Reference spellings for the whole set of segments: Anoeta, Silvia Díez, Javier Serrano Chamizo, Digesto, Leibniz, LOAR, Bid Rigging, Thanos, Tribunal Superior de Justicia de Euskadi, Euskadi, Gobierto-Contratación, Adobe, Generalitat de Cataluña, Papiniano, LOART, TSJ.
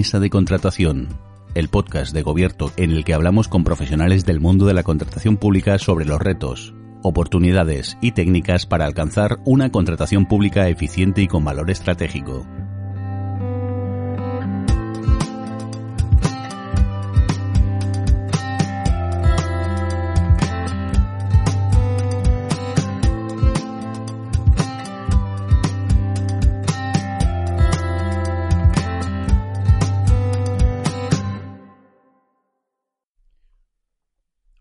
Mesa de Contratación, el podcast de Gobierto en el que hablamos con profesionales del mundo de la contratación pública sobre los retos, oportunidades y técnicas para alcanzar una contratación pública eficiente y con valor estratégico.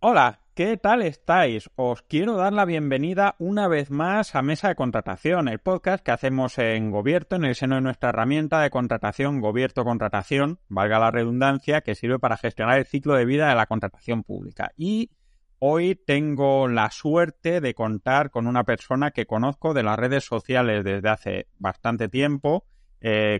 Hola, ¿qué tal estáis? Os quiero dar la bienvenida una vez más a Mesa de Contratación, el podcast que hacemos en Gobierto, en el seno de nuestra herramienta de contratación, Gobierto-Contratación, valga la redundancia, que sirve para gestionar el ciclo de vida de la contratación pública. Y hoy tengo la suerte de contar con una persona que conozco de las redes sociales desde hace bastante tiempo,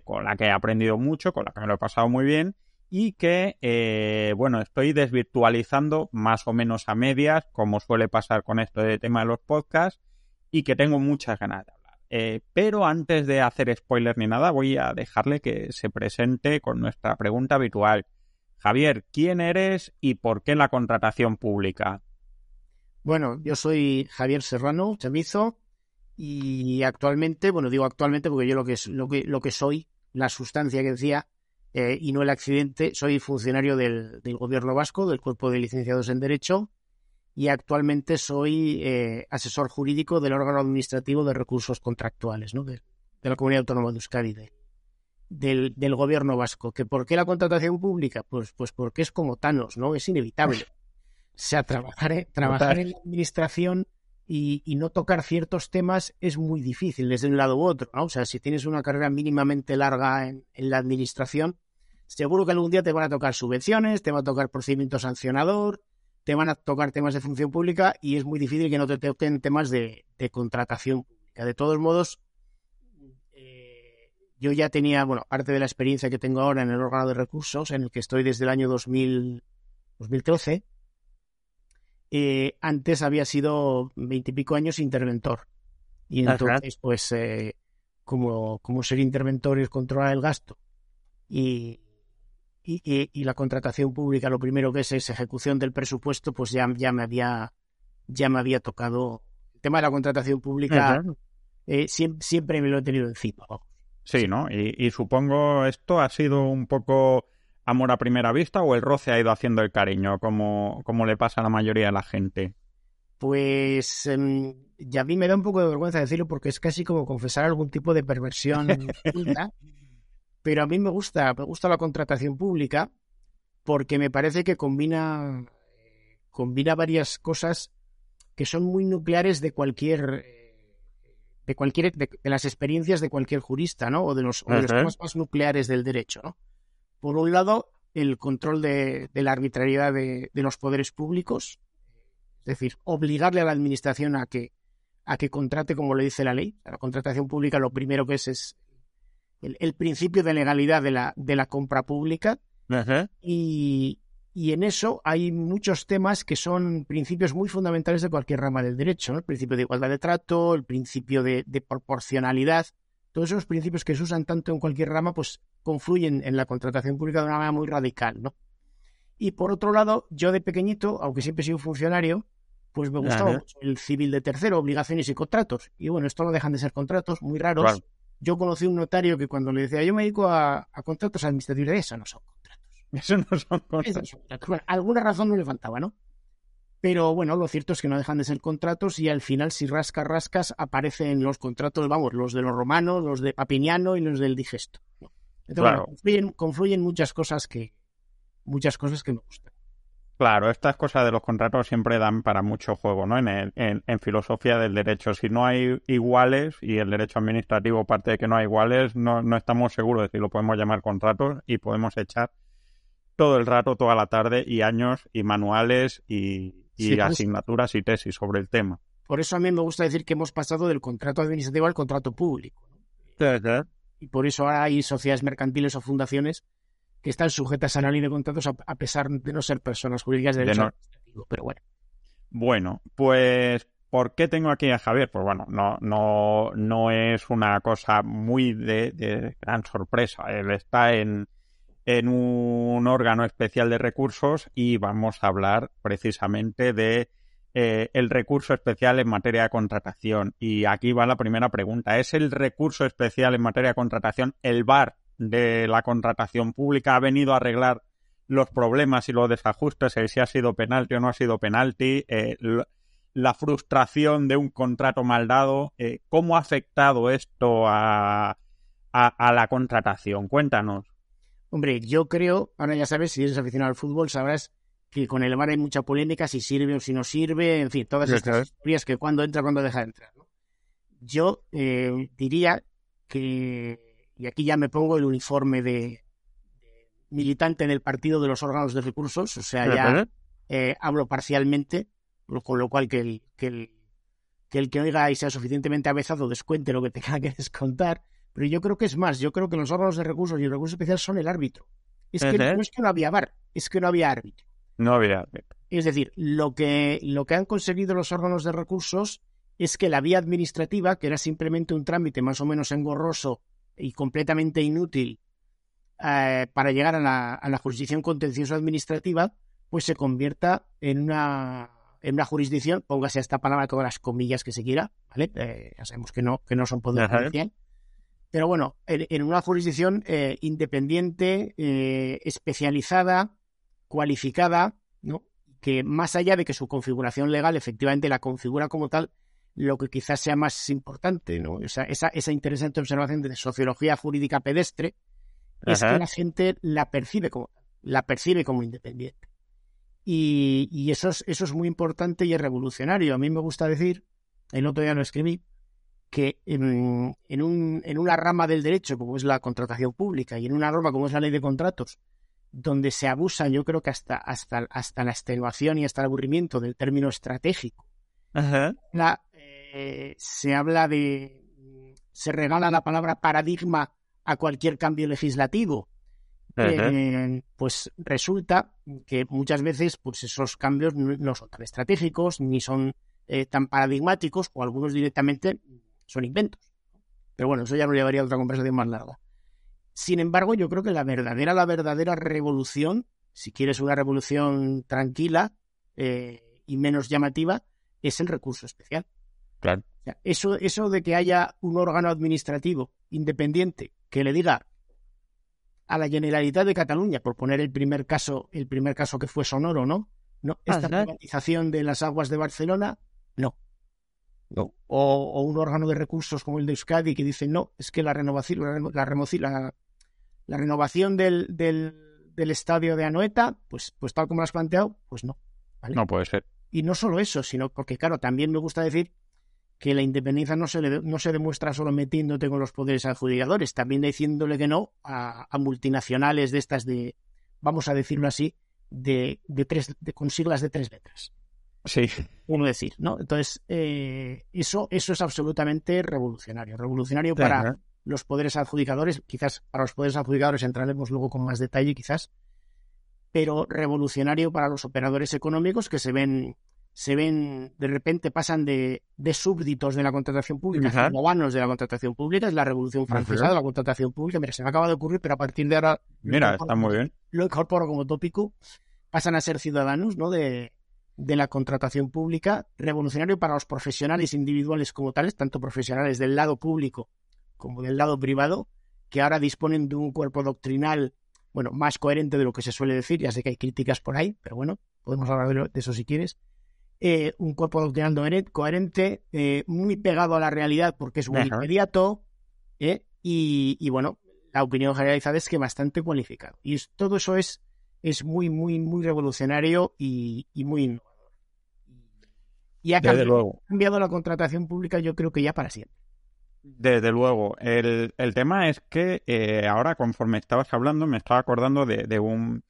con la que he aprendido mucho, con la que me lo he pasado muy bien, y que, estoy desvirtualizando más o menos a medias, como suele pasar con esto de tema de los podcasts, y que tengo muchas ganas de hablar. Pero antes de hacer spoilers ni nada, voy a dejarle que se presente con nuestra pregunta habitual. Javier, ¿quién eres y por qué la contratación pública? Bueno, yo soy Javier Serrano Chamizo y actualmente, digo actualmente porque yo lo que soy, la sustancia que decía, y no el accidente, soy funcionario del Gobierno vasco, del Cuerpo de Licenciados en Derecho, y actualmente soy asesor jurídico del órgano administrativo de recursos contractuales, ¿no? de la Comunidad Autónoma de Euskadi, del Gobierno vasco. ¿Que por qué la contratación pública? Pues porque es como Thanos, ¿no? Es inevitable. O sea, trabajar en la administración y no tocar ciertos temas es muy difícil desde un lado u otro, ¿no? O sea, si tienes una carrera mínimamente larga en la administración, seguro que algún día te van a tocar subvenciones, te va a tocar procedimiento sancionador, te van a tocar temas de función pública y es muy difícil que no te toquen temas de contratación pública. De todos modos, yo ya tenía, parte de la experiencia que tengo ahora en el órgano de recursos, en el que estoy desde el año 2013, antes había sido 20 y pico años interventor. Y entonces, pues, como ser interventor es controlar el gasto. Y la contratación pública, lo primero que es ejecución del presupuesto, pues ya me había tocado. El tema de la contratación pública siempre me lo he tenido encima. Sí, ¿no? Y supongo esto ha sido un poco amor a primera vista, o el roce ha ido haciendo el cariño, como le pasa a la mayoría de la gente. Pues ya a mí me da un poco de vergüenza decirlo porque es casi como confesar algún tipo de perversión oculta, pero a mí me gusta la contratación pública porque me parece que combina varias cosas que son muy nucleares de las experiencias de cualquier jurista, ¿no? o de los temas más nucleares del derecho, ¿no? Por un lado, el control de la arbitrariedad de los poderes públicos, es decir, obligarle a la administración a que contrate como le dice la ley. La contratación pública lo primero que es el principio de legalidad de la compra pública. Uh-huh. Y en eso hay muchos temas que son principios muy fundamentales de cualquier rama del derecho, ¿no? El principio de igualdad de trato, el principio de proporcionalidad. Todos esos principios que se usan tanto en cualquier rama, pues confluyen en la contratación pública de una manera muy radical, ¿no? Y por otro lado, yo de pequeñito, aunque siempre he sido funcionario, pues me gustaba mucho el civil de tercero, obligaciones y contratos. Y bueno, esto no dejan de ser contratos muy raros. Claro. Yo conocí un notario que cuando le decía, yo me dedico a contratos administrativos, eso no son contratos. Bueno, alguna razón no le faltaba, ¿no? Pero bueno, lo cierto es que no dejan de ser contratos y al final, si rascas, aparecen los contratos, los de los romanos, los de Papiniano y los del Digesto, ¿no? Entonces, claro, confluyen muchas cosas que me gustan. Claro, estas cosas de los contratos siempre dan para mucho juego, ¿no? En filosofía del derecho, si no hay iguales, y el derecho administrativo parte de que no hay iguales, no estamos seguros de si lo podemos llamar contratos y podemos echar todo el rato, toda la tarde, y años, y manuales, y sí, asignaturas y tesis sobre el tema. Por eso a mí me gusta decir que hemos pasado del contrato administrativo al contrato público, ¿no? Sí. Y por eso ahora hay sociedades mercantiles o fundaciones que están sujetas a la ley de contratos a pesar de no ser personas jurídicas de derecho administrativo, pero bueno. Bueno, pues ¿por qué tengo aquí a Javier? Pues no es una cosa muy de gran sorpresa. Él está en en un órgano especial de recursos y vamos a hablar precisamente de el recurso especial en materia de contratación. Y aquí va la primera pregunta. ¿Es el recurso especial en materia de contratación el VAR de la contratación pública? ¿Ha venido a arreglar los problemas y los desajustes? Si ha sido penalti o no ha sido penalti, la frustración de un contrato mal dado. ¿Cómo ha afectado esto a la contratación? Cuéntanos. Hombre, yo creo, ahora ya sabes, si eres aficionado al fútbol, sabrás que con el VAR hay mucha polémica, si sirve o si no sirve, en fin, todas estas historias que cuando entra, cuando deja de entrar, ¿no? Yo diría que, y aquí ya me pongo el uniforme de militante en el partido de los órganos de recursos, o sea, ya hablo parcialmente, con lo cual que el que oiga y sea suficientemente avezado descuente lo que tenga que descontar, pero yo creo que es más, yo creo que los órganos de recursos y el recurso especial son el árbitro. Es que no es que no había VAR, es que no había árbitro. No había árbitro. Es decir, lo que han conseguido los órganos de recursos es que la vía administrativa, que era simplemente un trámite más o menos engorroso y completamente inútil para llegar a la jurisdicción contencioso administrativa, pues se convierta en una jurisdicción, póngase esta palabra todas las comillas que se quiera, ¿vale? Ya sabemos que no son poder judicial. Pero bueno, en una jurisdicción independiente, especializada, cualificada, ¿no? Que más allá de que su configuración legal efectivamente la configura como tal, lo que quizás sea más importante, ¿no? Esa interesante observación de sociología jurídica pedestre es que la gente la percibe como independiente. Y eso es muy importante y es revolucionario. A mí me gusta decir, el otro día lo escribí, que en una rama del derecho, como es la contratación pública, y en una rama como es la ley de contratos, donde se abusa, yo creo que hasta la extenuación y hasta el aburrimiento del término estratégico, se regala la palabra paradigma a cualquier cambio legislativo. Pues resulta que muchas veces pues esos cambios no son tan estratégicos, ni son tan paradigmáticos, o algunos directamente son inventos. Pero bueno, eso ya nos llevaría a otra conversación más larga. Sin embargo, yo creo que la verdadera revolución, si quieres una revolución tranquila y menos llamativa, es el recurso especial. Claro. O sea, eso de que haya un órgano administrativo independiente que le diga a la Generalitat de Cataluña, por poner el primer caso que fue sonoro, ¿no? Esta privatización de las aguas de Barcelona, no. O un órgano de recursos como el de Euskadi que dice, no, es que la renovación del estadio de Anoeta, pues tal como lo has planteado, pues no. ¿Vale? No puede ser. Y no solo eso, sino porque, claro, también me gusta decir que la independencia no se demuestra solo metiéndote con los poderes adjudicadores, también diciéndole que no a multinacionales de estas de, vamos a decirlo así, con siglas de 3 letras. Sí. Uno decir, ¿no? Entonces, eso es absolutamente revolucionario. Revolucionario para los poderes adjudicadores, quizás para los poderes adjudicadores entraremos luego con más detalle, quizás, pero revolucionario para los operadores económicos que se ven, de repente pasan de súbditos de la contratación pública, ciudadanos de la contratación pública. Es la revolución francesa de la contratación pública. Mira, se me acaba de ocurrir, pero a partir de ahora está muy bien. Lo incorporo como tópico. Pasan a ser ciudadanos, ¿no? de la contratación pública. Revolucionario para los profesionales individuales como tales, tanto profesionales del lado público como del lado privado, que ahora disponen de un cuerpo doctrinal, bueno, más coherente de lo que se suele decir. Ya sé que hay críticas por ahí, pero bueno, podemos hablar de eso si quieres. Un cuerpo doctrinal coherente, muy pegado a la realidad porque es muy inmediato, y bueno, la opinión generalizada es que bastante cualificado. Y todo eso es muy, muy, muy revolucionario y muy innovador. Y ha cambiado la contratación pública, yo creo que ya para siempre. Desde luego. El tema es que ahora, conforme estabas hablando, me estaba acordando de un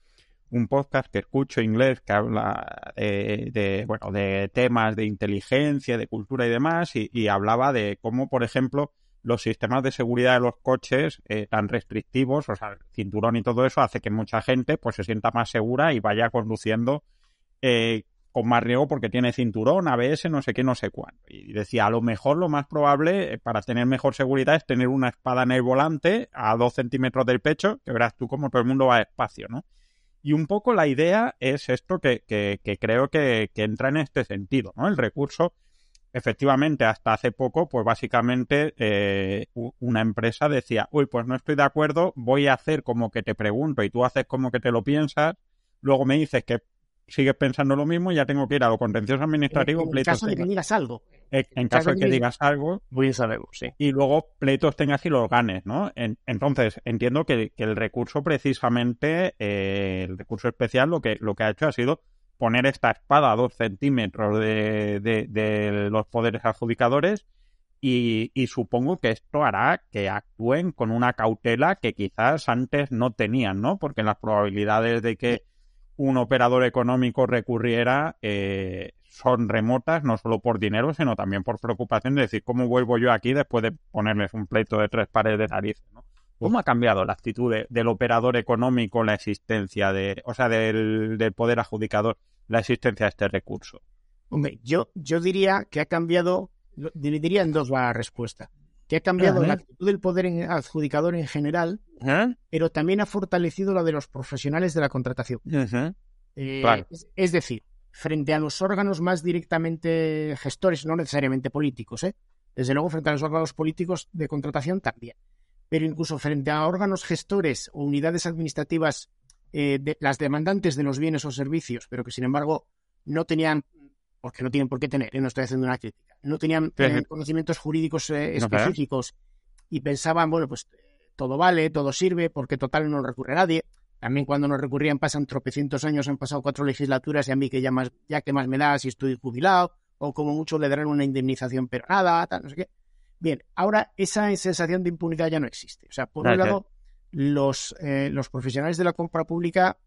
podcast que escucho inglés que habla de temas de inteligencia, de cultura y demás, y hablaba de cómo, por ejemplo, los sistemas de seguridad de los coches tan restrictivos, o sea, el cinturón y todo eso, hace que mucha gente pues se sienta más segura y vaya conduciendo con más riesgo porque tiene cinturón, ABS, no sé qué, no sé cuánto. Y decía, a lo mejor lo más probable para tener mejor seguridad es tener una espada en el volante a 2 centímetros del pecho, que verás tú como todo el mundo va despacio, ¿no? Y un poco la idea es esto que creo que entra en este sentido, ¿no? El recurso, efectivamente, hasta hace poco, pues básicamente una empresa decía, uy, pues no estoy de acuerdo, voy a hacer como que te pregunto y tú haces como que te lo piensas, luego me dices que sigues pensando lo mismo, ya tengo que ir a lo contencioso administrativo. En caso de que digas algo. En caso de que digas algo. Voy a saber, sí. Y luego pleitos tengas y los ganes, ¿no? Entonces, entiendo que el recurso precisamente, el recurso especial, lo que ha hecho ha sido poner esta espada a 2 centímetros de los poderes adjudicadores y supongo que esto hará que actúen con una cautela que quizás antes no tenían, ¿no? Porque las probabilidades de que un operador económico recurriera son remotas, no solo por dinero, sino también por preocupación de decir, ¿cómo vuelvo yo aquí después de ponerles un pleito de 3 pares de narices, ¿no? ¿Cómo ha cambiado la actitud del operador económico, la existencia del poder adjudicador, la existencia de este recurso? Hombre, yo diría que ha cambiado, diría en dos la respuesta, que ha cambiado la actitud del poder adjudicador en general, pero también ha fortalecido la de los profesionales de la contratación. Claro. Es decir, frente a los órganos más directamente gestores, no necesariamente políticos, desde luego frente a los órganos políticos de contratación también, pero incluso frente a órganos gestores o unidades administrativas, las demandantes de los bienes o servicios, pero que sin embargo no tenían, porque no tienen por qué tener, no estoy haciendo una crítica, no tenían conocimientos jurídicos específicos y pensaban, bueno, pues todo vale, todo sirve, porque total no recurre a nadie. También cuando no recurrían pasan tropecientos años, han pasado 4 legislaturas y a mí que ya que más me da si estoy jubilado, o como mucho le darán una indemnización, pero nada, tal, no sé qué. Bien, ahora esa sensación de impunidad ya no existe. O sea, por un lado, los profesionales de la compra pública,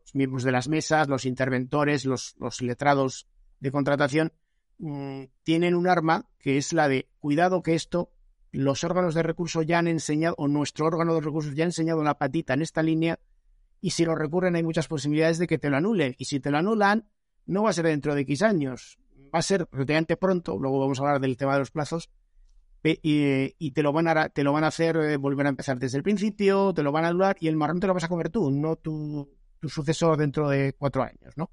los miembros de las mesas, los interventores, los letrados de contratación, tienen un arma que es la de, cuidado que esto, los órganos de recursos ya han enseñado, o nuestro órgano de recursos ya ha enseñado una patita en esta línea, y si lo recurren hay muchas posibilidades de que te lo anulen. Y si te lo anulan, no va a ser dentro de X años, va a ser relativamente pronto, luego vamos a hablar del tema de los plazos, y te lo van a hacer volver a empezar desde el principio, te lo van a anular y el marrón te lo vas a comer tú, no tu sucesor dentro de 4 años, ¿no?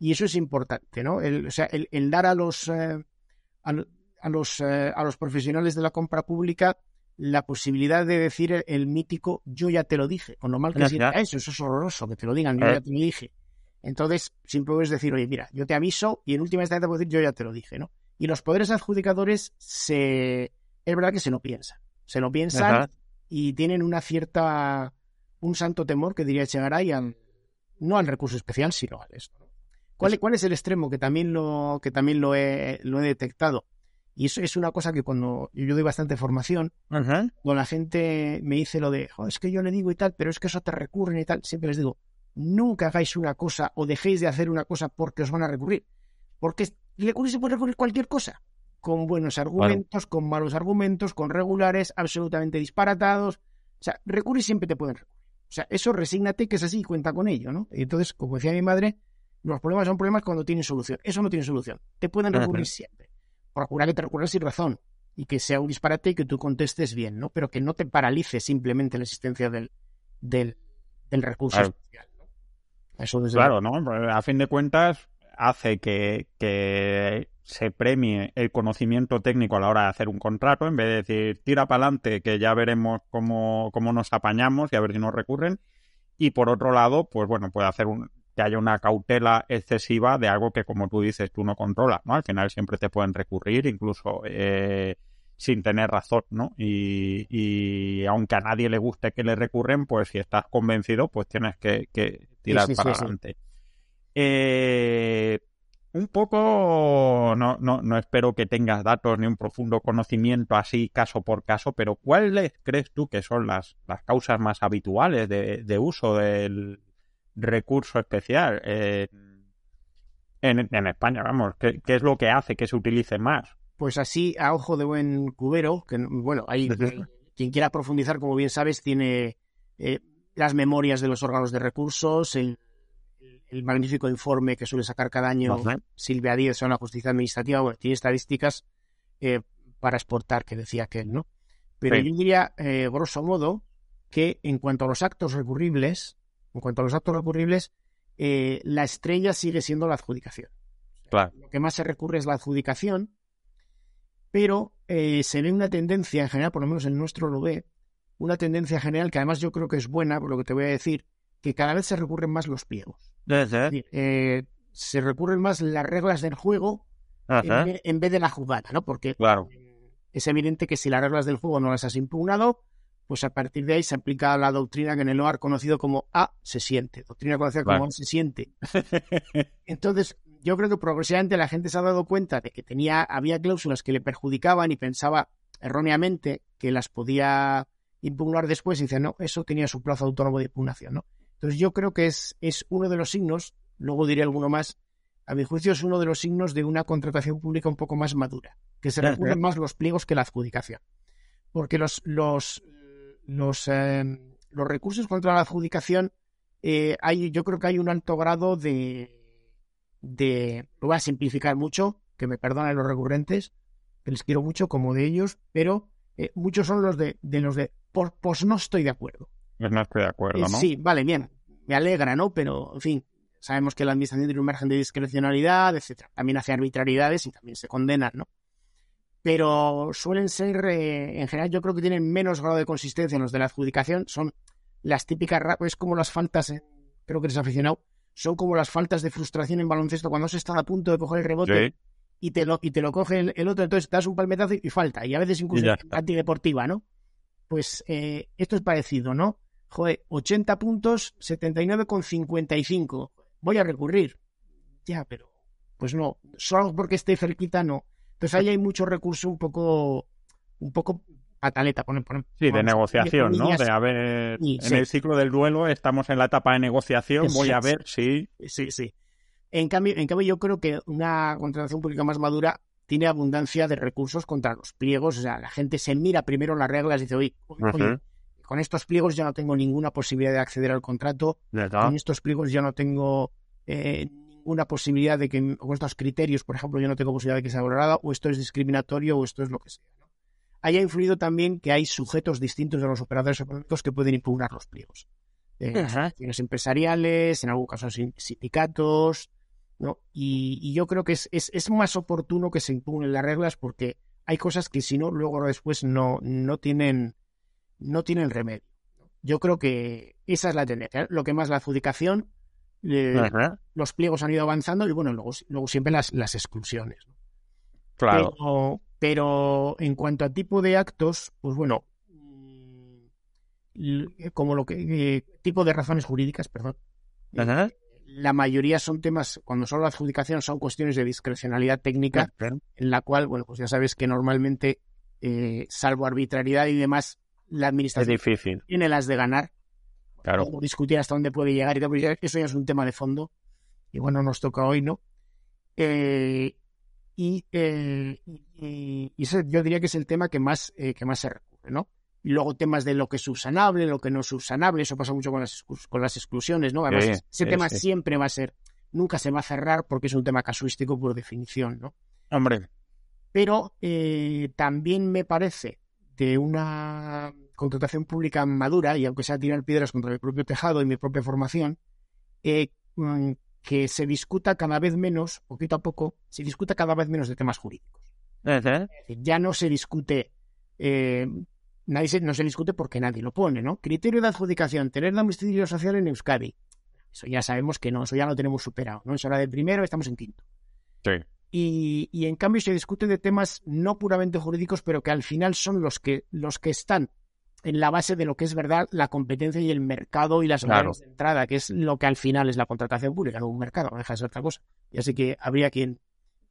Y eso es importante, ¿no? El dar a los profesionales de la compra pública la posibilidad de decir el mítico yo ya te lo dije, con lo mal que sea eso es horroroso que te lo digan, yo ya te lo dije. Entonces, siempre puedes decir, oye, mira, yo te aviso y en última instancia puedo decir yo ya te lo dije, ¿no? Y los poderes adjudicadores es verdad que se lo piensan Ajá. y tienen un santo temor que diría Echegaray, no al recurso especial sino al esto. ¿Cuál es el extremo que también lo he detectado? Y eso es una cosa que cuando yo doy bastante formación, Ajá. cuando la gente me dice lo de es que yo le digo y tal, pero es que eso te recurren y tal, siempre les digo, nunca hagáis una cosa o dejéis de hacer una cosa porque os van a recurrir, porque se puede recurrir cualquier cosa, con buenos argumentos, con malos argumentos, con regulares, absolutamente disparatados. O sea, recurrir siempre te pueden recurrir. O sea, eso resígnate que es así y cuenta con ello, ¿no? Y entonces, como decía mi madre, los problemas son problemas cuando tienen solución. Eso no tiene solución. Te pueden recurrir siempre. Procura que te recurran sin razón y que sea un disparate y que tú contestes bien, ¿no? Pero que no te paralice simplemente la existencia del recurso especial, ¿no? Eso desde ¿no? A fin de cuentas, hace que se premie el conocimiento técnico a la hora de hacer un contrato, en vez de decir, tira para adelante, que ya veremos cómo nos apañamos y a ver si nos recurren. Y por otro lado, pues bueno, puede hacer que haya una cautela excesiva de algo que, como tú dices, tú no controlas, ¿no? Al final siempre te pueden recurrir, incluso sin tener razón, ¿no? Y aunque a nadie le guste que le recurren, pues si estás convencido, pues tienes que tirar para adelante. Sí. Un poco no espero que tengas datos ni un profundo conocimiento así caso por caso, pero ¿cuáles crees tú que son las causas más habituales de uso del recurso especial en España? Vamos, ¿qué es lo que hace que se utilice más? Pues así, a ojo de buen cubero, que bueno, hay quien quiera profundizar, como bien sabes, tiene las memorias de los órganos de recursos, el el magnífico informe que suele sacar cada año Silvia Díez sobre la justicia administrativa, bueno, tiene estadísticas para exportar, que decía aquel, ¿no? Pero sí, yo diría, grosso modo, que en cuanto a los actos recurribles, la estrella sigue siendo la adjudicación. Claro. Lo que más se recurre es la adjudicación, pero se ve una tendencia en general, por lo menos en nuestro lo ve, una tendencia general que además yo creo que es buena, por lo que te voy a decir, que cada vez se recurren más los pliegos. Se recurren más las reglas del juego en vez de la jugada, ¿no? Porque es evidente que si las reglas del juego no las has impugnado, pues a partir de ahí se aplica la doctrina que en el LOAR conocido como A se siente, doctrina conocida como A se siente. Entonces, yo creo que progresivamente la gente se ha dado cuenta de que había cláusulas que le perjudicaban y pensaba erróneamente que las podía impugnar después y decía, no, eso tenía su plazo autónomo de impugnación, ¿no? Entonces, yo creo que es uno de los signos, luego diré alguno más, a mi juicio es uno de los signos de una contratación pública un poco más madura, que se recurren más los pliegos que la adjudicación. Porque los recursos contra la adjudicación, yo creo que hay un alto grado de lo voy a simplificar mucho, que me perdonen los recurrentes, que les quiero mucho como de ellos, pero muchos son los de no estoy de acuerdo. No estoy de acuerdo, ¿no? Sí, vale, bien, me alegra, ¿no? Pero, en fin, sabemos que la administración tiene un margen de discrecionalidad, etcétera. También hace arbitrariedades y también se condenan, ¿no? Pero suelen ser, en general, yo creo que tienen menos grado de consistencia en los de la adjudicación. Son las típicas, es como las faltas, creo que eres aficionado, son como las faltas de frustración en baloncesto cuando se está a punto de coger el rebote y te lo coge el otro, entonces das un palmetazo y falta. Y a veces incluso antideportiva, ¿no? Pues esto es parecido, ¿no? Joder, 80 puntos, 79,55. Voy a recurrir. Ya, pero pues no, solo porque esté cerquita no. Entonces ahí hay mucho recurso un poco pataleta. De negociación, ¿no? De, a ver, en el ciclo del duelo estamos en la etapa de negociación, voy a ver si... Sí. En cambio, yo creo que una contratación pública más madura tiene abundancia de recursos contra los pliegos. O sea, la gente se mira primero las reglas y dice, oye, con estos pliegos ya no tengo ninguna posibilidad de acceder al contrato, con estos pliegos ya no tengo... una posibilidad de que, con estos criterios, por ejemplo, yo no tengo posibilidad de que sea valorada, o esto es discriminatorio, o esto es lo que sea, ¿no? Ahí ha influido también que hay sujetos distintos de los operadores económicos que pueden impugnar los pliegos. Acciones empresariales, en algún caso sindicatos, ¿no? Y yo creo que es más oportuno que se impugnen las reglas porque hay cosas que si no, luego o después no tienen remedio. Yo creo que esa es la tendencia, ¿eh? Lo que más la adjudicación, los pliegos han ido avanzando y bueno, luego siempre las exclusiones, ¿no? Claro. Pero en cuanto a tipo de actos, pues bueno, como lo que tipo de razones jurídicas, perdón. La mayoría son temas, cuando son la adjudicación, son cuestiones de discrecionalidad técnica, en la cual, bueno, pues ya sabes que normalmente, salvo arbitrariedad y demás, la administración tiene las de ganar. Claro. O discutir hasta dónde puede llegar y todo, eso ya es un tema de fondo y bueno, nos toca hoy, ¿no? Y ese, yo diría que es el tema que más se recurre, ¿no? Y luego temas de lo que es subsanable, lo que no es subsanable, eso pasa mucho con las exclusiones, ¿no? Además, ese tema siempre va a ser, nunca se va a cerrar porque es un tema casuístico por definición, ¿no? Hombre. Pero también me parece de una contratación pública madura, y aunque sea tirar piedras contra mi propio tejado y mi propia formación, que se discuta cada vez menos, poquito a poco, se discuta cada vez menos de temas jurídicos. Es decir, ya no se discute, no se discute porque nadie lo pone, ¿no? Criterio de adjudicación, tener domicilio social en Euskadi. Eso ya sabemos que no, eso ya lo tenemos superado, ¿no? Eso era de primero, estamos en quinto. Sí. Y en cambio se discute de temas no puramente jurídicos, pero que al final son los que están en la base de lo que es verdad la competencia y el mercado y las reglas de entrada, que es lo que al final es la contratación pública, no un mercado, no deja de ser otra cosa. Y así que habría quien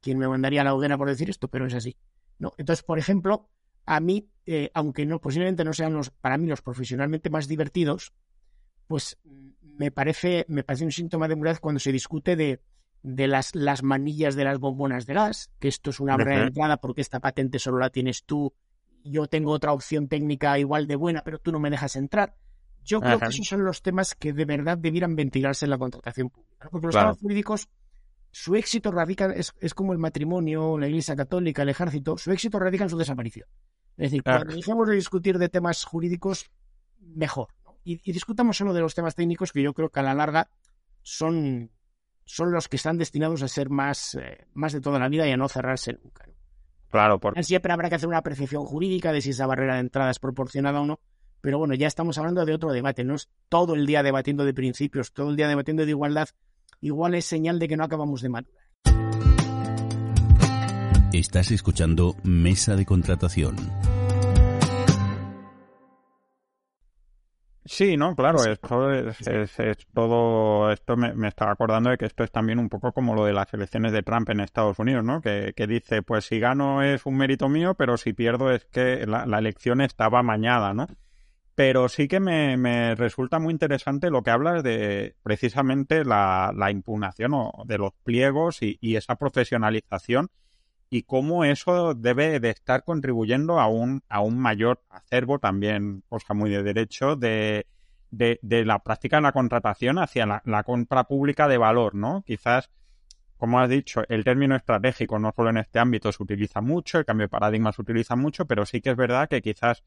me mandaría a la hoguera por decir esto, pero es así, ¿no? Entonces, por ejemplo, a mí, aunque no posiblemente no sean para mí los profesionalmente más divertidos, pues me parece un síntoma de mudez cuando se discute de las manillas de las bombonas de gas, que esto es una verdadera entrada porque esta patente solo la tienes tú. Yo tengo otra opción técnica igual de buena, pero tú no me dejas entrar. Yo creo que esos son los temas que de verdad debieran ventilarse en la contratación pública, ¿no? Porque los temas jurídicos, su éxito radica, es como el matrimonio, la Iglesia Católica, el ejército, su éxito radica en su desaparición. Es decir, cuando dejemos de discutir de temas jurídicos, mejor, ¿no? Y discutamos solo de los temas técnicos, que yo creo que a la larga son los que están destinados a ser más de toda la vida y a no cerrarse nunca, ¿no? Claro, porque siempre habrá que hacer una apreciación jurídica de si esa barrera de entrada es proporcionada o no, pero bueno, ya estamos hablando de otro debate, no es todo el día debatiendo de principios, todo el día debatiendo de igualdad, igual es señal de que no acabamos de madurar. Estás escuchando Mesa de Contratación. Sí, no, claro, esto es todo. Esto me estaba acordando de que esto es también un poco como lo de las elecciones de Trump en Estados Unidos, ¿no? Que dice, pues si gano es un mérito mío, pero si pierdo es que la elección estaba amañada, ¿no? Pero sí que me resulta muy interesante lo que hablas de precisamente la impugnación o de los pliegos y esa profesionalización y cómo eso debe de estar contribuyendo a un mayor acervo, también cosa muy de derecho, de la práctica de la contratación hacia la compra pública de valor, ¿no? Quizás, como has dicho, el término estratégico no solo en este ámbito se utiliza mucho, el cambio de paradigma se utiliza mucho, pero sí que es verdad que quizás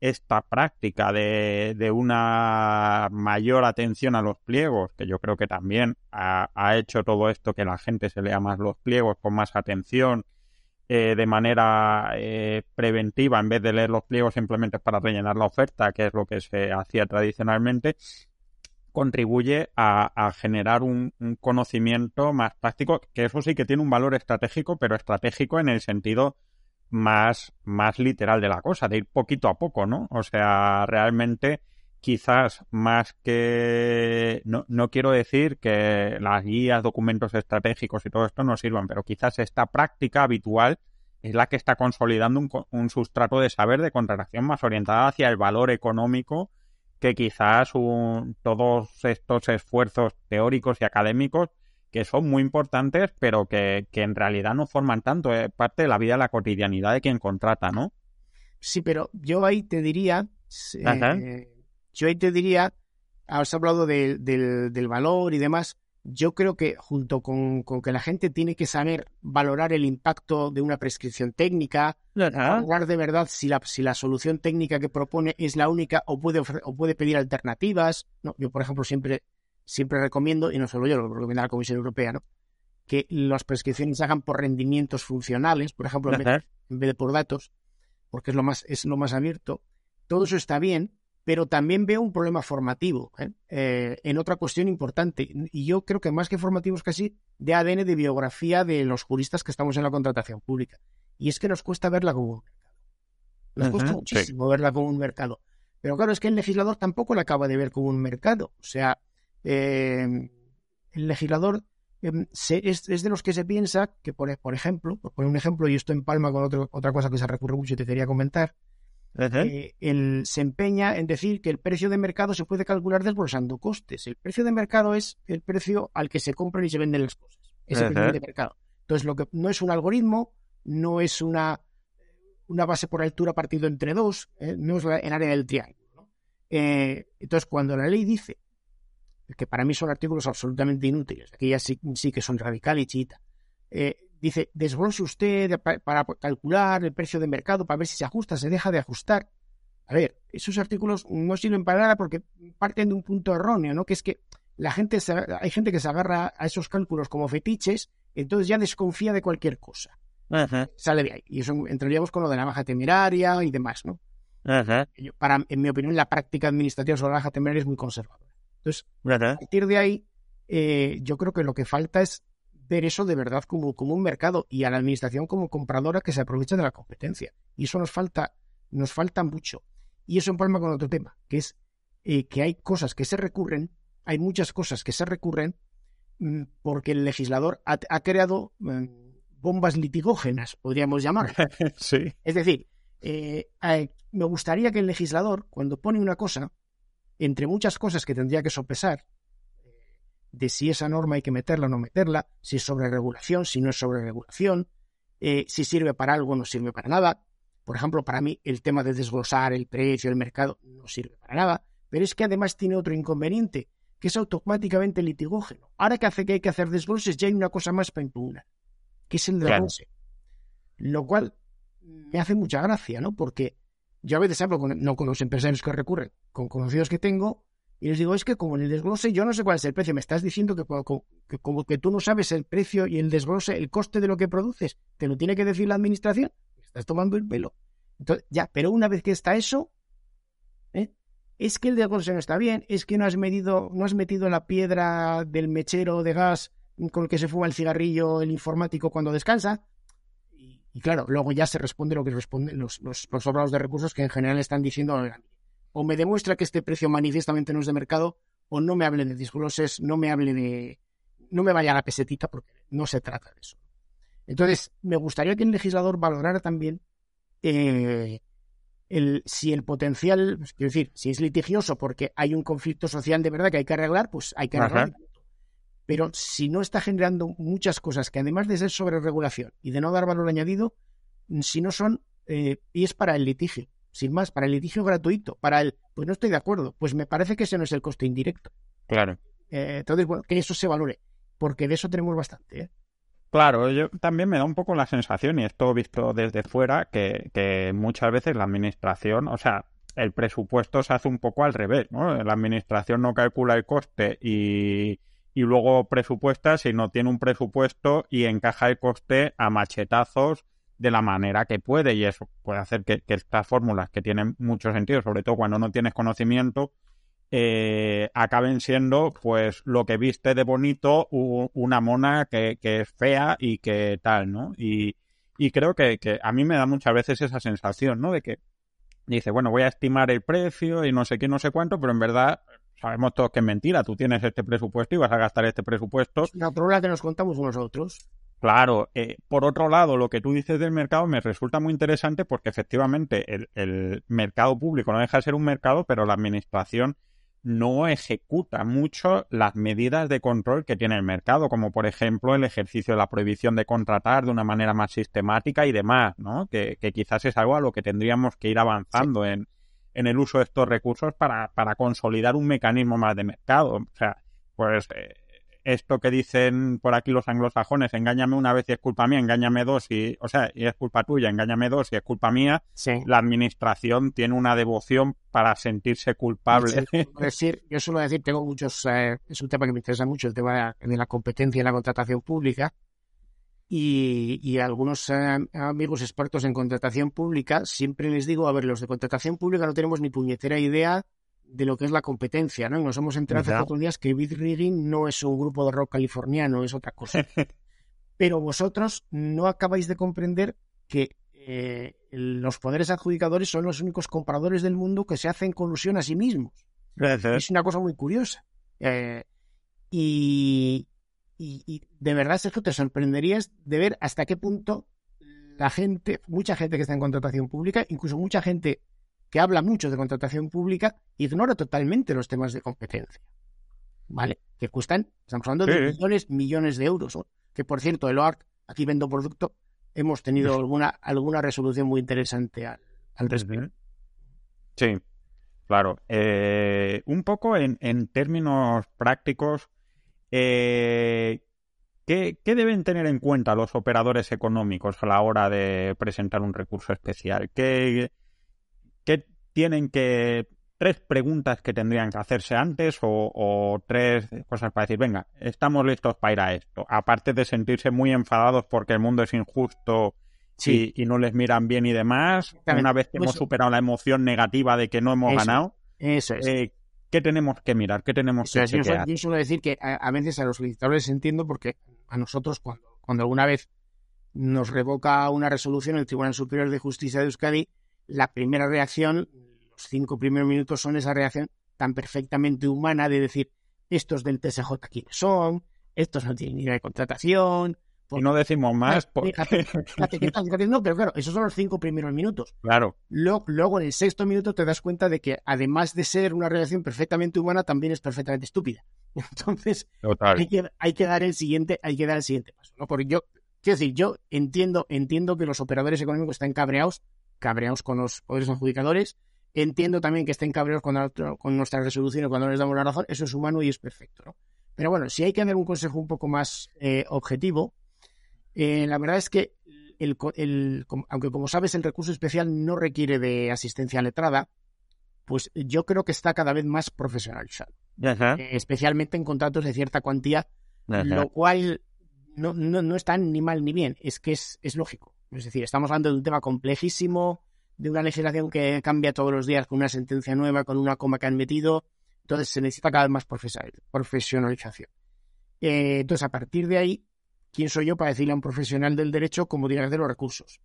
esta práctica de una mayor atención a los pliegos, que yo creo que también ha hecho todo esto que la gente se lea más los pliegos con más atención, de manera preventiva, en vez de leer los pliegos simplemente para rellenar la oferta, que es lo que se hacía tradicionalmente, contribuye a generar un conocimiento más práctico, que eso sí que tiene un valor estratégico, pero estratégico en el sentido más literal de la cosa, de ir poquito a poco, ¿no? O sea, realmente quizás más que... No quiero decir que las guías, documentos estratégicos y todo esto no sirvan, pero quizás esta práctica habitual es la que está consolidando un sustrato de saber de contratación más orientada hacia el valor económico, que quizás todos estos esfuerzos teóricos y académicos que son muy importantes, pero que en realidad no forman tanto parte de la vida, de la cotidianidad de quien contrata, ¿no? Sí, pero yo ahí te diría, has hablado del valor y demás, yo creo que junto con que la gente tiene que saber valorar el impacto de una prescripción técnica, valorar de verdad si la solución técnica que propone es la única o puede pedir alternativas, ¿no? Yo, por ejemplo, siempre recomiendo, y no solo yo, lo recomienda la Comisión Europea, ¿no?, que las prescripciones se hagan por rendimientos funcionales, por ejemplo, en vez de por datos, porque es lo más abierto. Todo eso está bien, pero también veo un problema formativo, ¿eh? En otra cuestión importante, y yo creo que más que formativo es casi de ADN, de biografía de los juristas que estamos en la contratación pública. Y es que nos cuesta verla como un mercado. Nos cuesta muchísimo verla como un mercado. Pero claro, es que el legislador tampoco la acaba de ver como un mercado. O sea, el legislador es de los que se piensa que, por ejemplo, por poner un ejemplo, y esto empalma con otra cosa que se recurre mucho y te quería comentar, se empeña en decir que el precio de mercado se puede calcular desglosando costes. El precio de mercado es el precio al que se compran y se venden las cosas. Es el precio de mercado. Entonces, lo que no es un algoritmo, no es una base por altura partido entre dos, no es el área del triángulo, ¿no? Entonces, cuando la ley dice, que para mí son artículos absolutamente inútiles, aquí ya sí que son radical y chiita, dice, desglose usted para calcular el precio de mercado, para ver si se ajusta, se deja de ajustar. A ver, esos artículos no sirven para nada porque parten de un punto erróneo, ¿no? Que es que hay gente que se agarra a esos cálculos como fetiches, entonces ya desconfía de cualquier cosa. Ajá. Sale de ahí. Y eso entraríamos con lo de la baja temeraria y demás, ¿no? Ajá. En mi opinión, la práctica administrativa sobre la baja temeraria es muy conservadora. Entonces, a partir de ahí, yo creo que lo que falta es ver eso de verdad como un mercado y a la administración como compradora que se aprovecha de la competencia. Y eso nos falta mucho. Y eso empalma con otro tema, que es que hay cosas que se recurren, hay muchas cosas que se recurren porque el legislador ha creado bombas litigógenas, podríamos llamarlas. Sí. Es decir, me gustaría que el legislador, cuando pone una cosa, entre muchas cosas que tendría que sopesar, de si esa norma hay que meterla o no meterla, si es sobre regulación, si no es sobre regulación, si sirve para algo o no sirve para nada. Por ejemplo, para mí el tema de desglosar el precio, el mercado, no sirve para nada. Pero es que además tiene otro inconveniente, que es automáticamente litigógeno. Ahora que hay que hacer desgloses, ya hay una cosa más para impugnar, que es el desglose. Claro. Lo cual me hace mucha gracia, ¿no? Porque yo a veces hablo con los empresarios que recurren, con conocidos que tengo, y les digo, es que como en el desglose yo no sé cuál es el precio, me estás diciendo que como que tú no sabes el precio y el desglose, el coste de lo que produces, te lo tiene que decir la administración, estás tomando el pelo. Entonces, ya, pero una vez que está eso, es que el desglose no está bien, es que no has metido la piedra del mechero de gas con el que se fuma el cigarrillo el informático cuando descansa. Y claro, luego ya se responde lo que responden los sobrados de recursos que en general están diciendo, o me demuestra que este precio manifiestamente no es de mercado, o no me hable de desgloses, no me vaya a la pesetita, porque no se trata de eso. Entonces, me gustaría que el legislador valorara también si el potencial, pues, quiero decir, si es litigioso porque hay un conflicto social de verdad que hay que arreglar, pues hay que arreglar. Ajá. Pero si no está generando muchas cosas que además de ser sobreregulación y de no dar valor añadido, si no son, y es para el litigio, sin más, para el litigio gratuito, para el, pues no estoy de acuerdo, pues me parece que ese no es el coste indirecto. Claro. Entonces, bueno, que eso se valore, porque de eso tenemos bastante, ¿eh? Claro, yo también me da un poco la sensación, y esto visto desde fuera, que muchas veces la administración, o sea, el presupuesto se hace un poco al revés, ¿no? La administración no calcula el coste y luego presupuesta, sino tiene un presupuesto y encaja el coste a machetazos de la manera que puede, y eso puede hacer que estas fórmulas, que tienen mucho sentido, sobre todo cuando no tienes conocimiento, acaben siendo pues lo que viste de bonito una mona que es fea y que tal, ¿no? Y creo que a mí me da muchas veces esa sensación, ¿no? De que dice, bueno, voy a estimar el precio y no sé qué, no sé cuánto, pero en verdad sabemos todos que es mentira. Tú tienes este presupuesto y vas a gastar este presupuesto. Es una prueba que nos contamos unos a otros. Claro, por otro lado, lo que tú dices del mercado me resulta muy interesante, porque efectivamente el mercado público no deja de ser un mercado, pero la administración no ejecuta mucho las medidas de control que tiene el mercado, como por ejemplo el ejercicio de la prohibición de contratar de una manera más sistemática y demás, ¿no? Que quizás es algo a lo que tendríamos que ir avanzando, sí, en el uso de estos recursos para consolidar un mecanismo más de mercado. O sea, pues esto que dicen por aquí los anglosajones, engáñame una vez y es culpa mía, engáñame dos y, o sea, y es culpa tuya, engáñame dos y es culpa mía, sí. La administración tiene una devoción para sentirse culpable. Sí, yo suelo decir, tengo muchos, es un tema que me interesa mucho, el tema de la competencia en la contratación pública, y algunos amigos expertos en contratación pública, siempre les digo, a ver, los de contratación pública no tenemos ni puñetera idea de lo que es la competencia, ¿no? Y nos hemos enterado hace pocos días que Bid Rigging no es un grupo de rock californiano, es otra cosa. Pero vosotros no acabáis de comprender que los poderes adjudicadores son los únicos compradores del mundo que se hacen colusión a sí mismos. Es una cosa muy curiosa. Y de verdad, Sergio, te sorprenderías de ver hasta qué punto la gente, mucha gente que está en contratación pública, incluso mucha gente que habla mucho de contratación pública, ignora totalmente los temas de competencia, ¿vale? Que cuestan, estamos hablando de millones de euros, ¿no? Que, por cierto, el LOAR, aquí vendo producto, hemos tenido alguna resolución muy interesante al respecto. Sí, claro. Un poco en términos prácticos, ¿Qué deben tener en cuenta los operadores económicos a la hora de presentar un recurso especial? ¿Qué tienen que... tres preguntas que tendrían que hacerse antes o tres cosas para decir, venga, estamos listos para ir a esto? Aparte de sentirse muy enfadados porque el mundo es injusto, sí, y no les miran bien y demás, una vez que hemos superado la emoción negativa de que no hemos ganado, eso es. ¿Qué tenemos que mirar? ¿Qué tenemos que chequear? Yo suelo decir que a veces a los solicitadores entiendo, porque a nosotros cuando alguna vez nos revoca una resolución el Tribunal Superior de Justicia de Euskadi, la primera reacción, los 5 primeros minutos, son esa reacción tan perfectamente humana de decir, estos del TSJ quiénes son, estos no tienen ni idea de contratación. Y no decimos más. No, pero claro, esos son los 5 primeros minutos. Claro. Luego en el 6º minuto te das cuenta de que además de ser una reacción perfectamente humana, también es perfectamente estúpida. Entonces, hay que dar el siguiente, paso, ¿no? Porque yo, quiero decir, yo entiendo que los operadores económicos están cabreados con los poderes adjudicadores, Entiendo también que estén cabreados con nuestras resoluciones cuando les damos la razón, eso es humano y es perfecto, ¿no? Pero bueno, si hay que dar un consejo un poco más objetivo, la verdad es que, aunque como sabes el recurso especial no requiere de asistencia letrada, pues yo creo que está cada vez más profesionalizado, especialmente en contratos de cierta cuantía, lo cual no está ni mal ni bien, es que es lógico. Es decir, estamos hablando de un tema complejísimo, de una legislación que cambia todos los días con una sentencia nueva, con una coma que han metido. Entonces se necesita cada vez más profesionalización. Entonces, a partir de ahí, ¿quién soy yo para decirle a un profesional del derecho cómo tiene que hacer los recursos?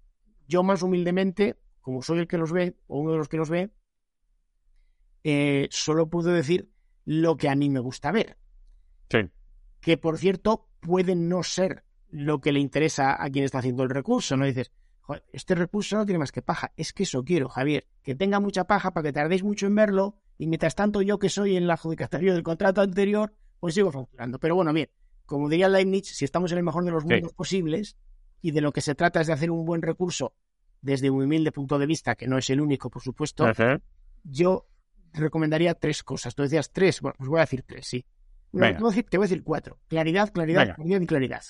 Yo, más humildemente, como soy el que los ve, o uno de los que los ve, solo puedo decir lo que a mí me gusta ver. Sí. Que, por cierto, puede no ser lo que le interesa a quien está haciendo el recurso, ¿no? Dices, joder, este recurso no tiene más que paja. Es que eso quiero, Javier, que tenga mucha paja para que tardéis mucho en verlo y mientras tanto yo que soy en la adjudicatario del contrato anterior, pues sigo facturando. Pero bueno, bien, como diría Leibniz, si estamos en el mejor de los mundos posibles y de lo que se trata es de hacer un buen recurso desde un humilde punto de vista, que no es el único, por supuesto, yo recomendaría tres cosas. Tú decías tres, bueno, pues voy a decir tres, sí. No, te voy a decir cuatro. Claridad, claridad, claridad y claridad.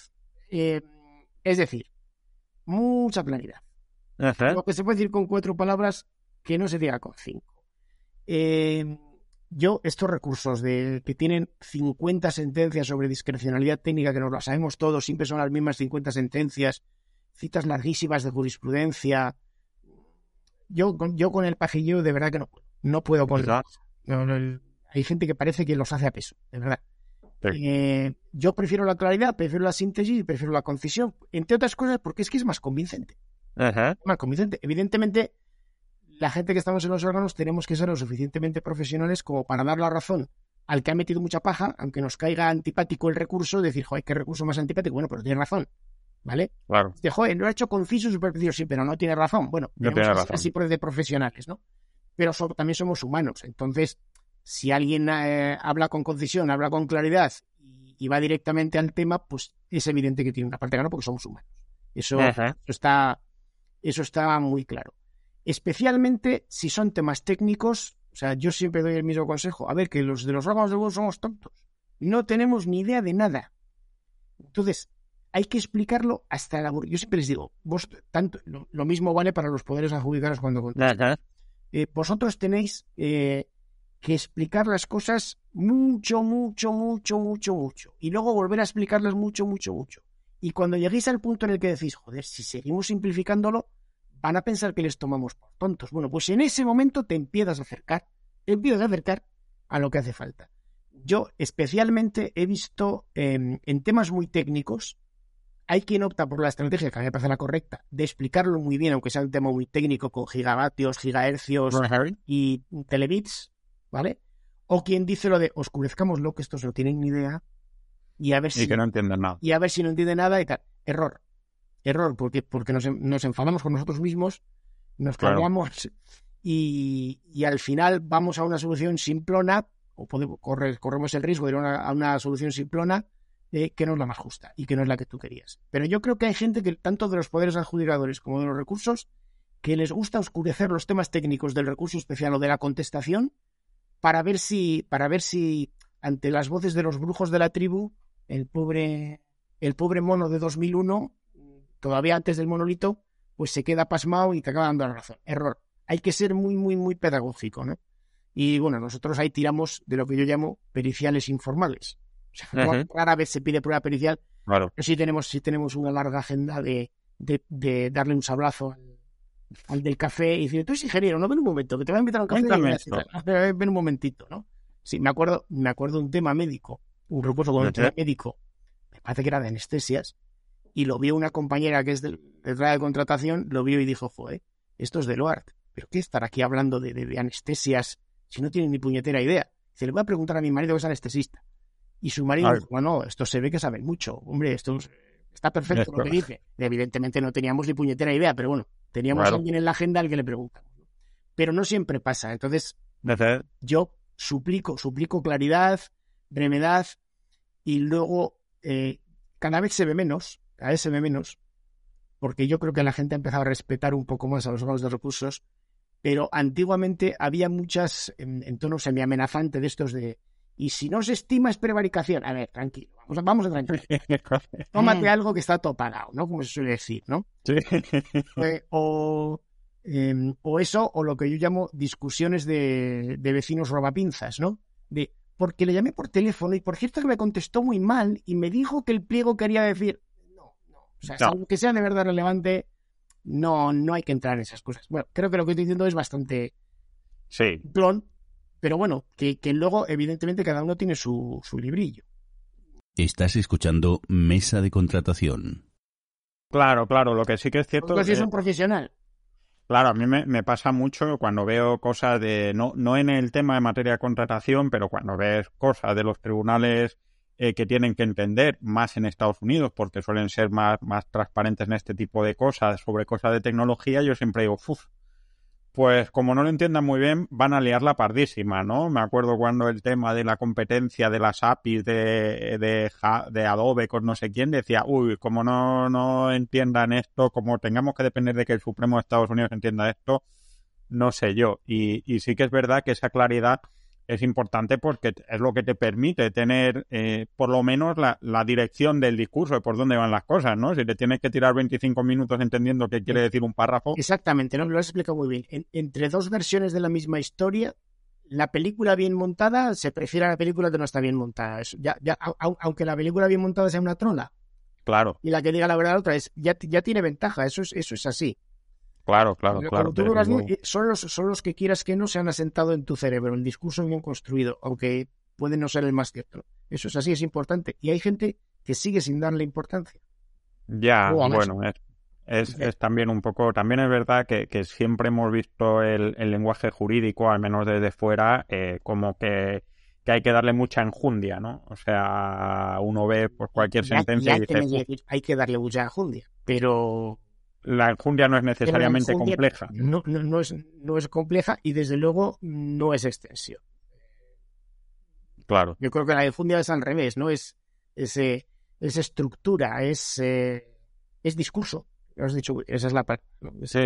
Es decir, mucha claridad. Lo que se puede decir con cuatro palabras que no se diga con cinco. Yo, estos recursos que tienen 50 sentencias sobre discrecionalidad técnica, que nos las sabemos todos, siempre son las mismas 50 sentencias, citas larguísimas de jurisprudencia. Yo con el pajillo de verdad que no puedo con el... Hay gente que parece que los hace a peso, de verdad. Sí. Yo prefiero la claridad, prefiero la síntesis y prefiero la concisión, entre otras cosas porque es que es más convincente. Ajá. Más convincente. Evidentemente, la gente que estamos en los órganos tenemos que ser lo suficientemente profesionales como para dar la razón al que ha metido mucha paja, aunque nos caiga antipático el recurso, decir, joder, ¿qué recurso más antipático? Bueno, pero tiene razón, ¿vale? Claro. Dice, joder, lo ha hecho conciso y súper preciso, sí, pero no tiene razón. Bueno, no tiene razón. Así por de profesionales, ¿no? Pero también somos humanos, entonces... Si alguien habla con concisión, habla con claridad y va directamente al tema, pues es evidente que tiene una parte ganada porque somos humanos. Eso está muy claro. Especialmente si son temas técnicos, o sea, yo siempre doy el mismo consejo. A ver, que los de los órganos de voz somos tontos. No tenemos ni idea de nada. Entonces, hay que explicarlo hasta el aburrimiento. Yo siempre les digo, vos tanto lo mismo vale para los poderes adjudicarios cuando contestan. Vosotros tenéis... que explicar las cosas mucho. Y luego volver a explicarlas mucho. Y cuando lleguéis al punto en el que decís, joder, si seguimos simplificándolo, van a pensar que les tomamos por tontos. Bueno, pues en ese momento te empiezas a acercar a lo que hace falta. Yo especialmente he visto en temas muy técnicos, hay quien opta por la estrategia, que a mí me parece la correcta, de explicarlo muy bien, aunque sea un tema muy técnico, con gigavatios, gigahercios y telebits, ¿vale? O quien dice lo de oscurezcámoslo, que estos no tienen ni idea y que no entienden nada. Y a ver si no entienden nada y tal. Error, porque nos enfadamos con nosotros mismos, nos cargamos y al final vamos a una solución simplona o corremos el riesgo de ir a una solución simplona que no es la más justa y que no es la que tú querías. Pero yo creo que hay gente que tanto de los poderes adjudicadores como de los recursos que les gusta oscurecer los temas técnicos del recurso especial o de la contestación para ver si ante las voces de los brujos de la tribu, el pobre mono de 2001, todavía antes del monolito, pues se queda pasmado y te acaba dando la razón. Error. Hay que ser muy pedagógico, ¿no? Y bueno, nosotros ahí tiramos de lo que yo llamo periciales informales. O sea, rara vez se pide prueba pericial, claro. Pero sí tenemos una larga agenda de darle un sablazo al del café y decir, tú eres ingeniero, no, ven un momento, que te va a invitar a un café. Ven un momentito, ¿no? Sí, me acuerdo de un tema médico, un recurso con un tema médico, me parece que era de anestesias, y lo vio una compañera que es del Tribunal de Contratación, lo vio y dijo, joder, esto es de LOART, pero ¿qué estar aquí hablando de anestesias si no tienen ni puñetera idea? Se le voy a preguntar a mi marido que es anestesista. Y su marido dijo, bueno, esto se ve que saben mucho, hombre, esto está perfecto lo que dice. Evidentemente no teníamos ni puñetera idea, pero bueno, teníamos a alguien en la agenda al que le preguntan. Pero no siempre pasa. Entonces, yo suplico claridad, brevedad, y luego cada vez se ve menos, porque yo creo que la gente ha empezado a respetar un poco más a los órganos de recursos, Pero antiguamente había muchas, en tono semiamenazante de estos de, y si no se estima es prevaricación. A ver, tranquilo, vamos a tranquilo. Tómate algo que está todo pagado, ¿no? Como se suele decir, ¿no? Sí. O eso, o lo que yo llamo discusiones de vecinos robapinzas, ¿no? De, porque le llamé por teléfono y por cierto que me contestó muy mal y me dijo que el pliego quería decir, no. O sea, no. Aunque sea de verdad relevante... No hay que entrar en esas cosas. Bueno, creo que lo que estoy diciendo es bastante plon, pero bueno, que luego evidentemente cada uno tiene su librillo. Estás escuchando Mesa de Contratación. Claro, lo que sí que es cierto... Porque si es un profesional. Claro, a mí me pasa mucho cuando veo cosas de... No en el tema de materia de contratación, pero cuando ves cosas de los tribunales... que tienen que entender más en Estados Unidos porque suelen ser más transparentes en este tipo de cosas, sobre cosas de tecnología, yo siempre digo, pues como no lo entiendan muy bien, van a liar la pardísima, ¿no? Me acuerdo cuando el tema de la competencia de las APIs de Adobe con no sé quién decía, como no entiendan esto, como tengamos que depender de que el Supremo de Estados Unidos entienda esto, no sé yo. Y sí que es verdad que esa claridad es importante porque es lo que te permite tener por lo menos la dirección del discurso de por dónde van las cosas, ¿no? Si te tienes que tirar 25 minutos entendiendo qué quiere decir un párrafo... Exactamente, ¿no? Lo has explicado muy bien. Entre dos versiones de la misma historia, la película bien montada se prefiere a la película que no está bien montada. Aunque la película bien montada sea una trola. Claro. Y la que diga la verdad otra vez, ya tiene ventaja, eso es así. Claro. Son los que quieras que no se han asentado en tu cerebro, el discurso bien construido, aunque puede no ser el más cierto. Eso es así, es importante. Y hay gente que sigue sin darle importancia. Ya, bueno, es también un poco... También es verdad que siempre hemos visto el lenguaje jurídico, al menos desde fuera, como que hay que darle mucha enjundia, ¿no? O sea, uno ve por cualquier sentencia y dice... Hay que darle mucha enjundia, pero... La enjundia no es necesariamente compleja. No es compleja y, desde luego, no es extensión. Claro. Yo creo que la enjundia es al revés, ¿no? Es estructura, es discurso. Lo has dicho, esa es la parte. Sí.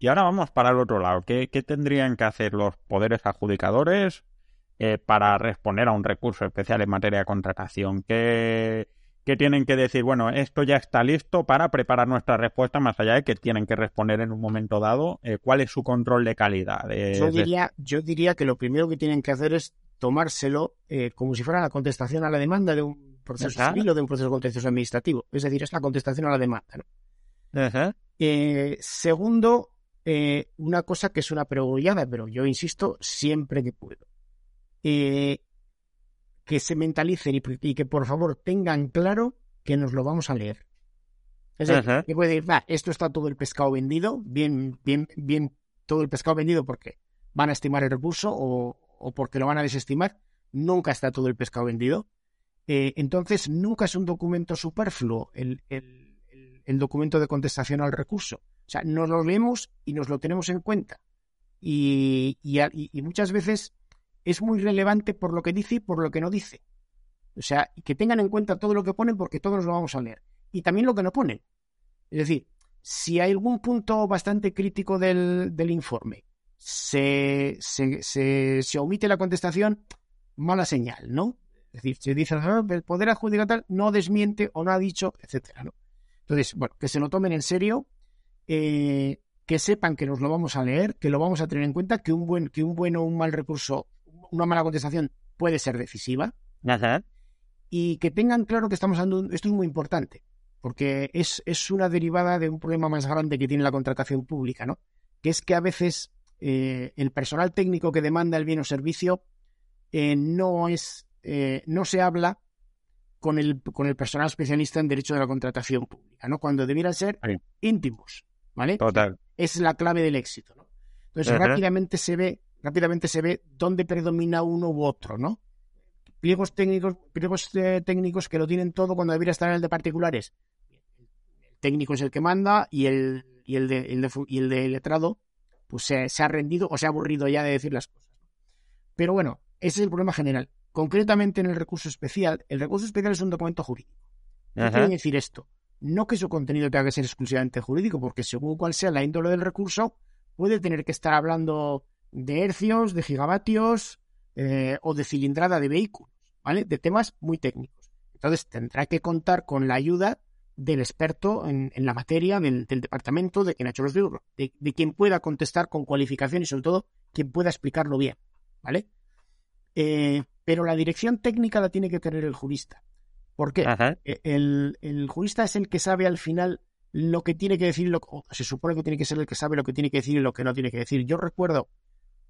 Y ahora vamos para el otro lado. ¿Qué tendrían que hacer los poderes adjudicadores para responder a un recurso especial en materia de contratación? ¿Qué tienen que decir? Bueno, esto ya está listo para preparar nuestra respuesta, más allá de que tienen que responder en un momento dado. ¿Cuál es su control de calidad? Yo diría que lo primero que tienen que hacer es tomárselo como si fuera la contestación a la demanda de un proceso civil o de un proceso contencioso administrativo. Es decir, es la contestación a la demanda, ¿no? Ajá. Segundo, una cosa que es una perogrullada, pero yo insisto siempre que puedo. Que se mentalicen y que por favor tengan claro que nos lo vamos a leer. Es decir, que puede decir, esto está todo el pescado vendido, bien todo el pescado vendido porque van a estimar el recurso o porque lo van a desestimar. Nunca está todo el pescado vendido. Entonces, nunca es un documento superfluo el documento de contestación al recurso. O sea, nos lo leemos y nos lo tenemos en cuenta. Y muchas veces... Es muy relevante por lo que dice y por lo que no dice. O sea, que tengan en cuenta todo lo que ponen porque todos lo vamos a leer. Y también lo que no ponen. Es decir, si hay algún punto bastante crítico del informe, se omite la contestación, mala señal, ¿no? Es decir, se dice, el poder adjudicatorio no desmiente o no ha dicho, etcétera, ¿no? Entonces, bueno, que se lo tomen en serio, que sepan que nos lo vamos a leer, que lo vamos a tener en cuenta, que un buen o un mal recurso, una mala contestación puede ser decisiva. Ajá. Y que tengan claro que estamos hablando... Esto es muy importante, porque es una derivada de un problema más grande que tiene la contratación pública, ¿no? Que es que a veces el personal técnico que demanda el bien o servicio no se habla con el personal especialista en derecho de la contratación pública, ¿no? Cuando debieran ser íntimos, ¿vale? Total. Es la clave del éxito, ¿no? Entonces, ajá, rápidamente se ve dónde predomina uno u otro, ¿no? Pliegos técnicos que lo tienen todo cuando debería estar en el de particulares. El técnico es el que manda y el de letrado pues se ha rendido o se ha aburrido ya de decir las cosas. Pero bueno, ese es el problema general. Concretamente en el recurso especial, es un documento jurídico. ¿Qué quiere decir esto? No que su contenido tenga que ser exclusivamente jurídico, porque según cuál sea la índole del recurso, puede tener que estar hablando de hercios, de gigavatios o de cilindrada de vehículos, ¿vale? De temas muy técnicos. Entonces tendrá que contar con la ayuda del experto en la materia, del departamento, de quien ha hecho los libros, de quien pueda contestar con cualificación y sobre todo quien pueda explicarlo bien, ¿vale? Pero la dirección técnica la tiene que tener el jurista. ¿Por qué? El jurista es el que sabe al final lo que tiene que decir, o se supone que tiene que ser el que sabe lo que tiene que decir y lo que no tiene que decir. Yo recuerdo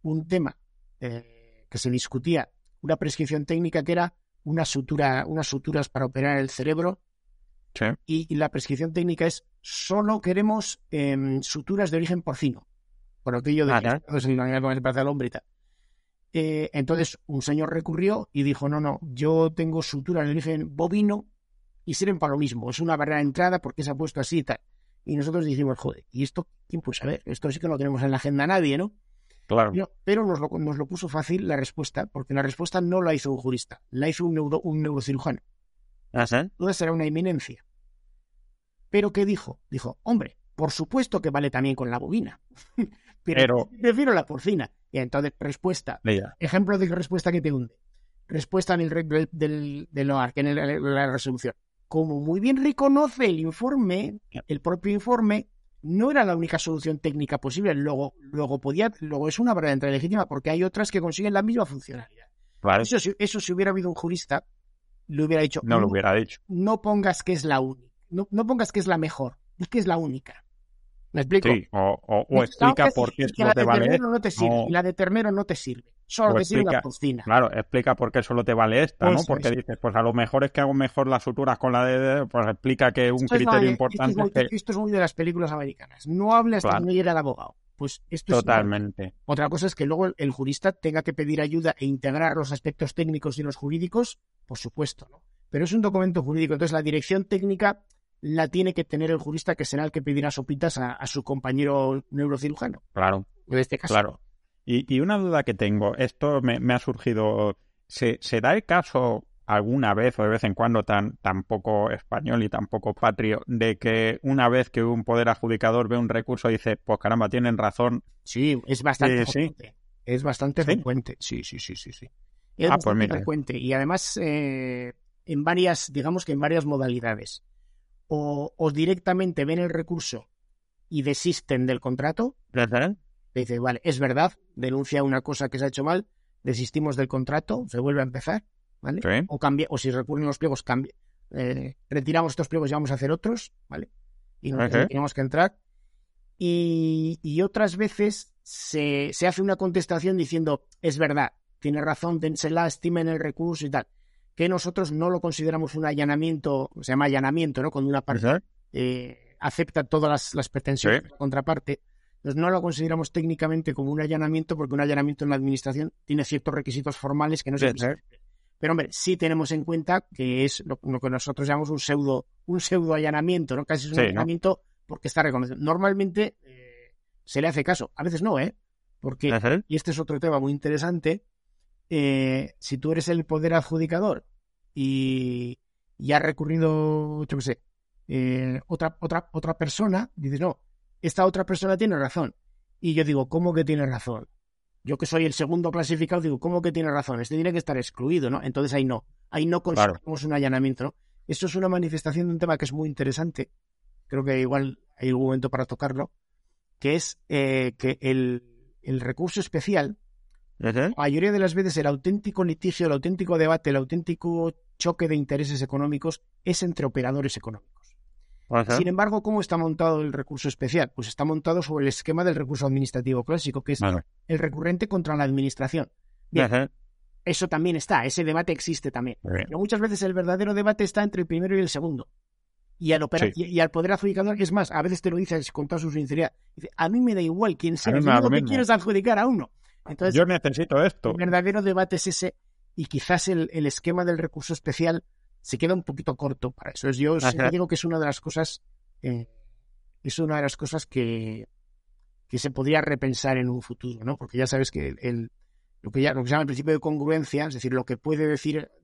un tema que se discutía, una prescripción técnica que era unas suturas para operar el cerebro. Sí. Y la prescripción técnica es solo queremos suturas de origen porcino, por aquello de entonces un señor recurrió y dijo no, yo tengo suturas de origen bovino y sirven para lo mismo, es una barrera de entrada porque se ha puesto así y tal, y nosotros dijimos joder, y esto quién puede saber, esto sí que no tenemos en la agenda nadie, ¿no? Claro. Pero nos lo puso fácil la respuesta, porque la respuesta no la hizo un jurista, la hizo un neurocirujano. Entonces era una inminencia. ¿Pero qué dijo? Dijo, hombre, por supuesto que vale también con la bovina, pero prefiero la porcina. Y entonces, respuesta. Mira. Ejemplo de respuesta que te hunde. Respuesta en el del LOAR, que en la resolución. Como muy bien reconoce el informe, el propio informe, no era la única solución técnica posible. Luego es una verdadera entrada legítima, porque hay otras que consiguen la misma funcionalidad. Vale. Eso si hubiera habido un jurista, lo hubiera dicho. No lo hubiera dicho. No pongas que es la única. No pongas que es la mejor. Es que es la única. ¿Me explico? Sí, o explica por qué solo te vale esta. La de ternero no te sirve. Solo te sirve la porcina. Claro, explica por qué solo te vale esta, ¿no? Porque dices, pues a lo mejor es que hago mejor las suturas con la de... Pues explica que un criterio importante... Esto es muy de las películas americanas. No hable hasta que no llegue el abogado. Pues esto totalmente. Es... Totalmente. Otra cosa es que luego el jurista tenga que pedir ayuda e integrar los aspectos técnicos y los jurídicos, por supuesto, ¿no? Pero es un documento jurídico. Entonces la dirección técnica... la tiene que tener el jurista, que será el que pedirá sopitas a su compañero neurocirujano. Claro. En este caso. Claro. Y una duda que tengo, esto me ha surgido, ¿se da el caso alguna vez o de vez en cuando tan poco español y tan poco patrio, de que una vez que un poder adjudicador ve un recurso y dice, pues caramba, tienen razón? Sí, es bastante frecuente. ¿Sí? Es bastante frecuente. Sí. Es bastante frecuente. Y además, en varias modalidades. O directamente ven el recurso y desisten del contrato. Dice, vale, es verdad, denuncia una cosa que se ha hecho mal, desistimos del contrato, se vuelve a empezar, ¿vale? Sí. O si recurren los pliegos, retiramos estos pliegos y vamos a hacer otros, ¿vale? Y tenemos que entrar. Y otras veces se hace una contestación diciendo, es verdad, tiene razón, dénsela, estimen el recurso y tal. Que nosotros no lo consideramos un allanamiento, se llama allanamiento, ¿no? Cuando una parte acepta todas las pretensiones de la contraparte. Entonces no lo consideramos técnicamente como un allanamiento, porque un allanamiento en la administración tiene ciertos requisitos formales que no se pueden. Pero hombre, sí tenemos en cuenta que es lo que nosotros llamamos un pseudo allanamiento, ¿no? Casi es un allanamiento, ¿no? Porque está reconocido. Normalmente se le hace caso, a veces no, porque, y este es otro tema muy interesante. Si tú eres el poder adjudicador y ha recurrido, yo qué sé, otra persona, dices, no, esta otra persona tiene razón. Y yo digo, ¿cómo que tiene razón? Yo que soy el segundo clasificado, digo, ¿cómo que tiene razón? Este tiene que estar excluido, ¿no? Entonces ahí no conseguimos un allanamiento, ¿no? Esto es una manifestación de un tema que es muy interesante, creo que igual hay algún momento para tocarlo, que es que el recurso especial, la mayoría de las veces el auténtico litigio, el auténtico debate, el auténtico choque de intereses económicos es entre operadores económicos. Ajá. Sin embargo, ¿cómo está montado el recurso especial? Pues está montado sobre el esquema del recurso administrativo clásico, que es el recurrente contra la administración. Bien, eso también está, ese debate existe también. Bien. Pero muchas veces el verdadero debate está entre el primero y el segundo. Y al poder adjudicador, es más, a veces te lo dices con toda su sinceridad. Dice, a mí me da igual quién sea, lo que quiero es adjudicar a uno. Entonces, yo necesito esto. El verdadero debate es ese, y quizás el esquema del recurso especial se queda un poquito corto para eso. Yo digo que es una de las cosas que se podría repensar en un futuro, ¿no? Porque ya sabes que lo que se llama el principio de congruencia, es decir, lo que puede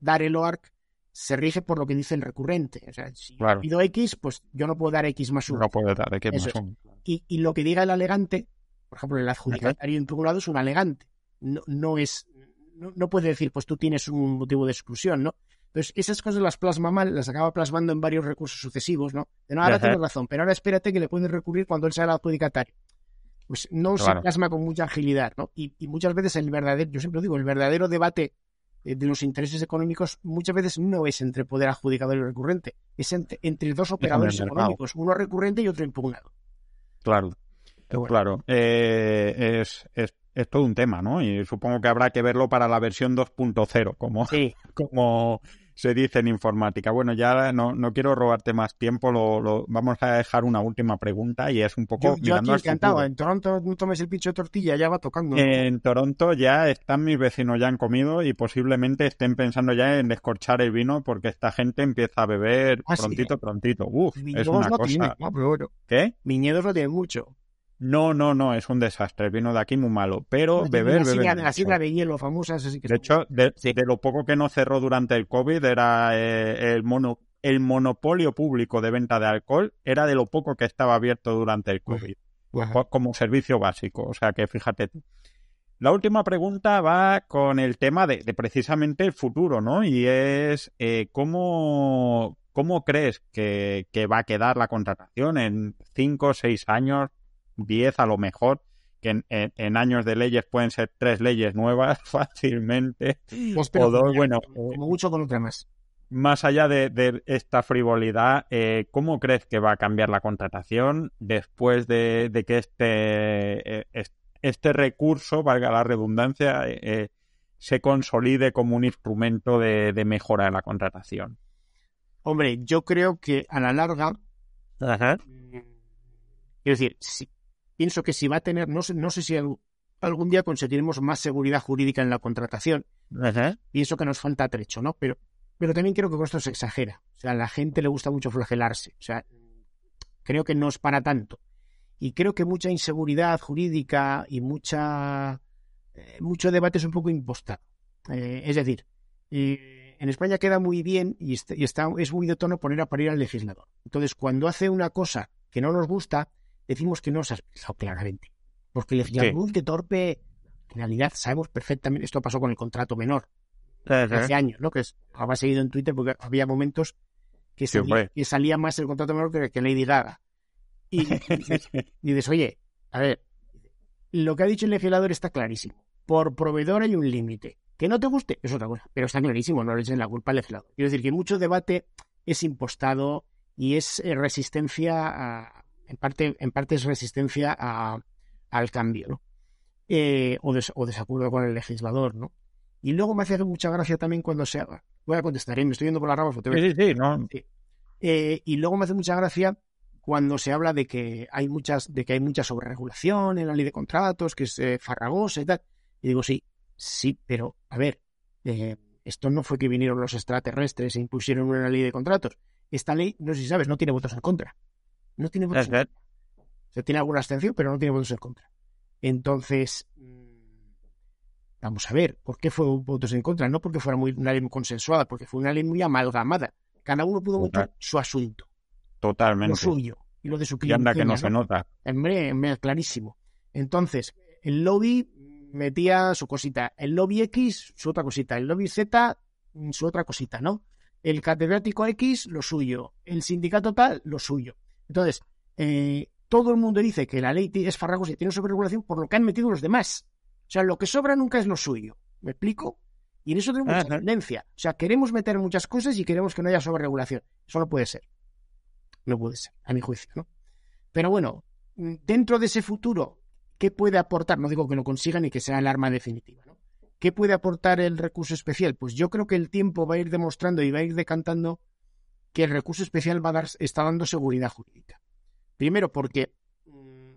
dar el OARC se rige por lo que dice el recurrente. O sea, si pido X, pues yo no puedo dar X más 1. No puedo dar X más 1. Y lo que diga el alegante Por ejemplo, el adjudicatario impugnado es un alegante. No puede decir, pues tú tienes un motivo de exclusión, ¿no? Entonces, esas cosas las plasma mal, las acaba plasmando en varios recursos sucesivos, ¿no? De no, ahora tienes razón, pero ahora espérate que le puedes recurrir cuando él sea el adjudicatario. Pues no se plasma con mucha agilidad, ¿no? Y muchas veces el verdadero, yo siempre digo, el verdadero debate de los intereses económicos muchas veces no es entre poder adjudicador y recurrente, es entre dos operadores económicos, uno recurrente y otro impugnado. Claro, bueno. Claro. Es todo un tema, ¿no? Y supongo que habrá que verlo para la versión 2.0, como se dice en informática. Bueno, ya no quiero robarte más tiempo, vamos a dejar una última pregunta y es un poco... Yo aquí encantado, en Toronto no tomes el pincho de tortilla, ya va tocando. En Toronto ya están mis vecinos, ya han comido y posiblemente estén pensando ya en descorchar el vino porque esta gente empieza a beber prontito. Uf, es una cosa... ¿Qué? Viñedos no tienen mucho. No, es un desastre. El vino de aquí muy malo, pero beber. La sidra de hielo famosa, eso sí que... De hecho, de lo poco que no cerró durante el COVID era el monopolio público de venta de alcohol, era de lo poco que estaba abierto durante el COVID, como servicio básico. O sea que fíjate. La última pregunta va con el tema de precisamente el futuro, ¿no? Y es ¿cómo crees que va a quedar la contratación en 5 o 6 años? 10 a lo mejor, que en años de leyes pueden ser 3 leyes nuevas fácilmente, pues o 2, bueno, como mucho con otra más. Más allá de esta frivolidad, ¿cómo crees que va a cambiar la contratación después de que este recurso, valga la redundancia, se consolide como un instrumento de mejora de la contratación? Hombre, yo creo que a la larga... Ajá. Quiero decir, sí. Pienso que si va a tener, no sé si algún día conseguiremos más seguridad jurídica en la contratación. ¿Verdad? Pienso que nos falta trecho, ¿no? Pero también creo que con esto se exagera. O sea, a la gente le gusta mucho flagelarse. O sea, creo que no es para tanto. Y creo que mucha inseguridad jurídica y mucho debate es un poco impostado. Es decir, en España queda muy bien y es muy de tono poner a parir al legislador. Entonces, cuando hace una cosa que no nos gusta, decimos que no se ha explicado claramente. Porque el legislador, que torpe, en realidad sabemos perfectamente, esto pasó con el contrato menor, hace años, ¿no? Que había seguido en Twitter porque había momentos que salía más el contrato menor que Lady Gaga. Y dices, oye, a ver, lo que ha dicho el legislador está clarísimo. Por proveedor hay un límite. Que no te guste es otra cosa, pero está clarísimo, no le echen la culpa al legislador. Quiero decir que mucho debate es impostado y es resistencia a... En parte es resistencia al cambio, ¿no? O desacuerdo con el legislador, ¿no? Y luego me hace mucha gracia también cuando se... Voy a contestar, me estoy yendo por las ramas. Y luego me hace mucha gracia cuando se habla de que hay mucha sobreregulación en la ley de contratos, que es farragosa y tal. Y digo, sí, pero a ver, esto no fue que vinieron los extraterrestres e impusieron una ley de contratos. Esta ley, no sé si sabes, no tiene votos en contra. No tiene votos en contra. O sea, tiene alguna abstención, pero no tiene votos en contra. Entonces, vamos a ver, ¿por qué fue votos en contra? No porque fuera una ley muy consensuada, porque fue una ley muy amalgamada. Cada uno pudo votar su asunto. Totalmente. Lo suyo y lo de su cliente. Y anda que no se nota. Hombre, clarísimo. Entonces, el lobby metía su cosita. El lobby X, su otra cosita. El lobby Z, su otra cosita, ¿no? El catedrático X, lo suyo. El sindicato tal, lo suyo. Entonces, todo el mundo dice que la ley es farragosa y tiene sobreregulación por lo que han metido los demás. O sea, lo que sobra nunca es lo suyo. ¿Me explico? Y en eso tenemos mucha tendencia. O sea, queremos meter muchas cosas y queremos que no haya sobreregulación. Eso no puede ser. No puede ser, a mi juicio, ¿no? Pero bueno, dentro de ese futuro, ¿qué puede aportar? No digo que lo consiga ni que sea el arma definitiva, ¿no? ¿Qué puede aportar el recurso especial? Pues yo creo que el tiempo va a ir demostrando y va a ir decantando que el recurso especial está dando seguridad jurídica. Primero, porque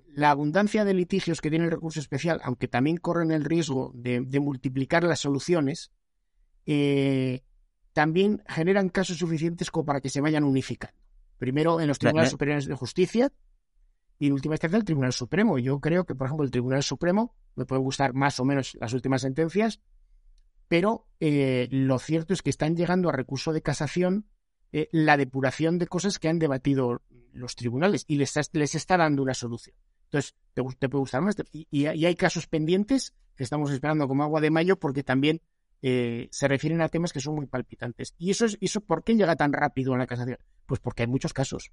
la abundancia de litigios que tiene el recurso especial, aunque también corren el riesgo de multiplicar las soluciones, también generan casos suficientes como para que se vayan unificando. Primero, en los tribunales superiores de justicia y, en última instancia, el Tribunal Supremo. Yo creo que, por ejemplo, el Tribunal Supremo, me pueden gustar más o menos las últimas sentencias, pero lo cierto es que están llegando a recurso de casación la depuración de cosas que han debatido los tribunales y les está dando una solución. Entonces, te puede gustar más. Y hay casos pendientes que estamos esperando como agua de mayo, porque también se refieren a temas que son muy palpitantes. ¿Y eso por qué llega tan rápido a la casación? Pues porque hay muchos casos,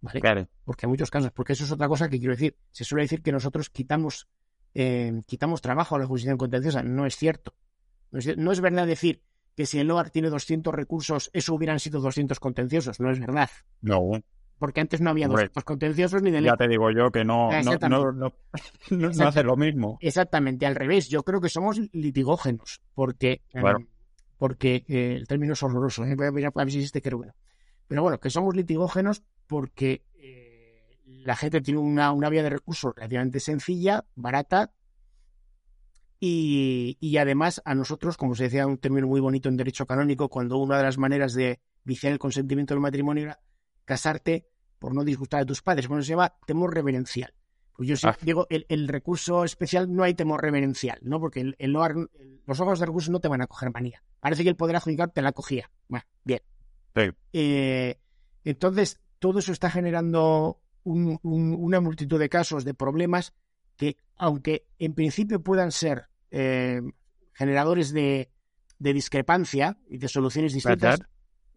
¿vale? Claro. Porque hay muchos casos, porque eso es otra cosa que quiero decir. Se suele decir que nosotros quitamos trabajo a la jurisdicción contenciosa. No es cierto. No es verdad decir que si el LOAR tiene 200 recursos, eso hubieran sido 200 contenciosos. No es verdad. No. Porque antes no había 200 contenciosos ni de ley. Ya te digo yo que no hace lo mismo. Exactamente, al revés. Yo creo que somos litigógenos, porque el término es horroroso. A ver si existe, creo que no. Pero bueno, que somos litigógenos porque la gente tiene una vía de recursos relativamente sencilla, barata, y además a nosotros, como se decía un término muy bonito en derecho canónico, cuando una de las maneras de viciar el consentimiento del matrimonio era casarte por no disgustar a tus padres. Bueno, se llama temor reverencial. Pues yo siempre digo, el recurso especial no hay temor reverencial, ¿no? Porque los órganos de recursos no te van a coger manía. Parece que el Poder Judicial te la cogía. Bueno, bien. Sí. Entonces, todo eso está generando una multitud de casos, de problemas que, aunque en principio puedan ser generadores de discrepancia y de soluciones distintas, ¿verdad?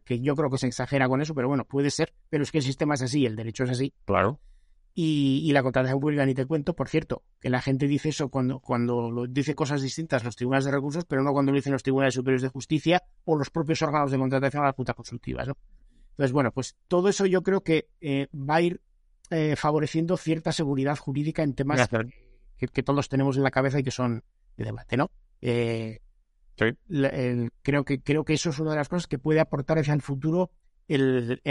Que yo creo que se exagera con eso, pero bueno, puede ser, pero es que el sistema es así, el derecho es así. Claro. Y la contratación pública, ni te cuento, por cierto, que la gente dice eso cuando dice cosas distintas los tribunales de recursos, pero no cuando lo dicen los tribunales superiores de justicia o los propios órganos de contratación a las juntas consultivas, ¿no? Entonces, bueno, pues todo eso yo creo que va a ir favoreciendo cierta seguridad jurídica en temas que todos tenemos en la cabeza y que son de debate, ¿no? Sí. Creo que eso es una de las cosas que puede aportar hacia el futuro el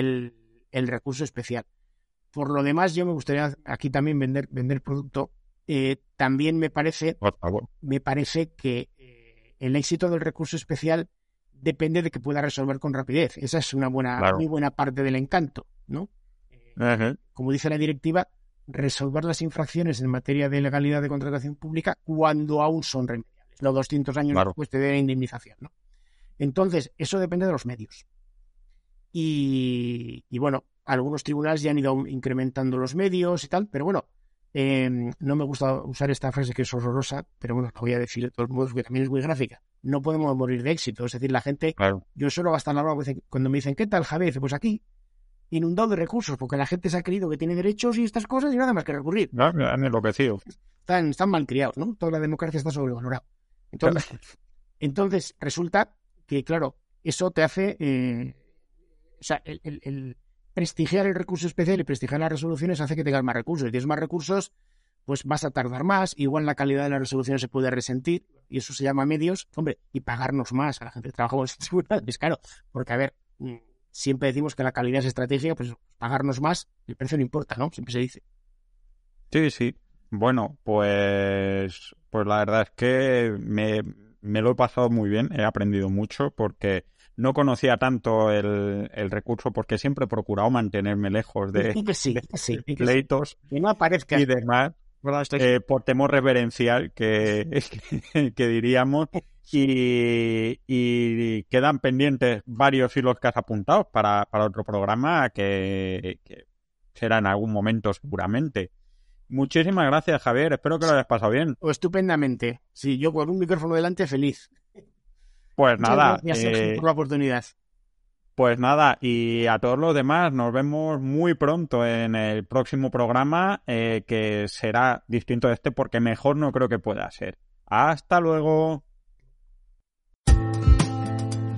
recurso especial. Por lo demás, yo me gustaría aquí también vender producto. También me parece que el éxito del recurso especial depende de que pueda resolver con rapidez. Esa es una muy buena parte del encanto, ¿no? Como dice la directiva, resolver las infracciones en materia de legalidad de contratación pública cuando aún son remediables. Los 200 años después te den indemnización, ¿no? Entonces, eso depende de los medios. Y bueno, algunos tribunales ya han ido incrementando los medios y tal, pero bueno, no me gusta usar esta frase que es horrorosa, pero bueno, la voy a decir de todos modos porque también es muy gráfica. No podemos morir de éxito. Es decir, la gente... Claro. Yo suelo gastar la brava cuando me dicen, ¿qué tal, Javier? Pues aquí, inundado de recursos, porque la gente se ha creído que tiene derechos y estas cosas y nada más que recurrir. Claro, han enloquecido. Están malcriados, ¿no? Toda la democracia está sobrevalorada. Entonces, resulta que, claro, eso te hace el prestigiar el recurso especial y prestigiar las resoluciones hace que tengas más recursos. Si tienes más recursos, pues vas a tardar más, igual la calidad de las resoluciones se puede resentir, y eso se llama medios, hombre, y pagarnos más a la gente que trabaja con los tribunales, claro, porque a ver, siempre decimos que la calidad es estratégica, pues pagarnos más, el precio no importa, ¿no? Siempre se dice. Sí, sí. Bueno, pues la verdad es que me lo he pasado muy bien, he aprendido mucho porque no conocía tanto el recurso porque siempre he procurado mantenerme lejos de pleitos que no aparezca y demás, por temor reverencial que diríamos, y quedan pendientes varios hilos que has apuntado para otro programa que será en algún momento seguramente. Muchísimas gracias, Javier. Espero que lo hayas pasado bien. Estupendamente. Sí, yo con un micrófono delante feliz. Pues nada. Gracias por la oportunidad. Pues nada, y a todos los demás, nos vemos muy pronto en el próximo programa, que será distinto de este porque mejor no creo que pueda ser. Hasta luego.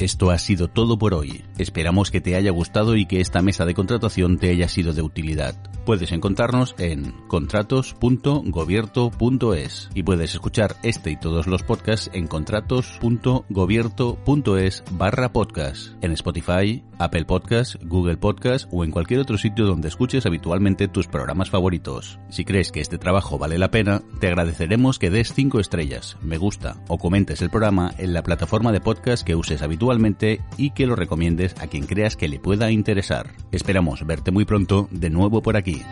Esto ha sido todo por hoy. Esperamos que te haya gustado y que esta mesa de contratación te haya sido de utilidad. Puedes encontrarnos en contratos.gobierto.es y puedes escuchar este y todos los podcasts en contratos.gobierto.es/podcast en Spotify, Apple Podcasts, Google Podcasts o en cualquier otro sitio donde escuches habitualmente tus programas favoritos. Si crees que este trabajo vale la pena, te agradeceremos que des 5 estrellas, me gusta o comentes el programa en la plataforma de podcast que uses habitualmente y que lo recomiendes a quien creas que le pueda interesar. Esperamos verte muy pronto de nuevo por aquí.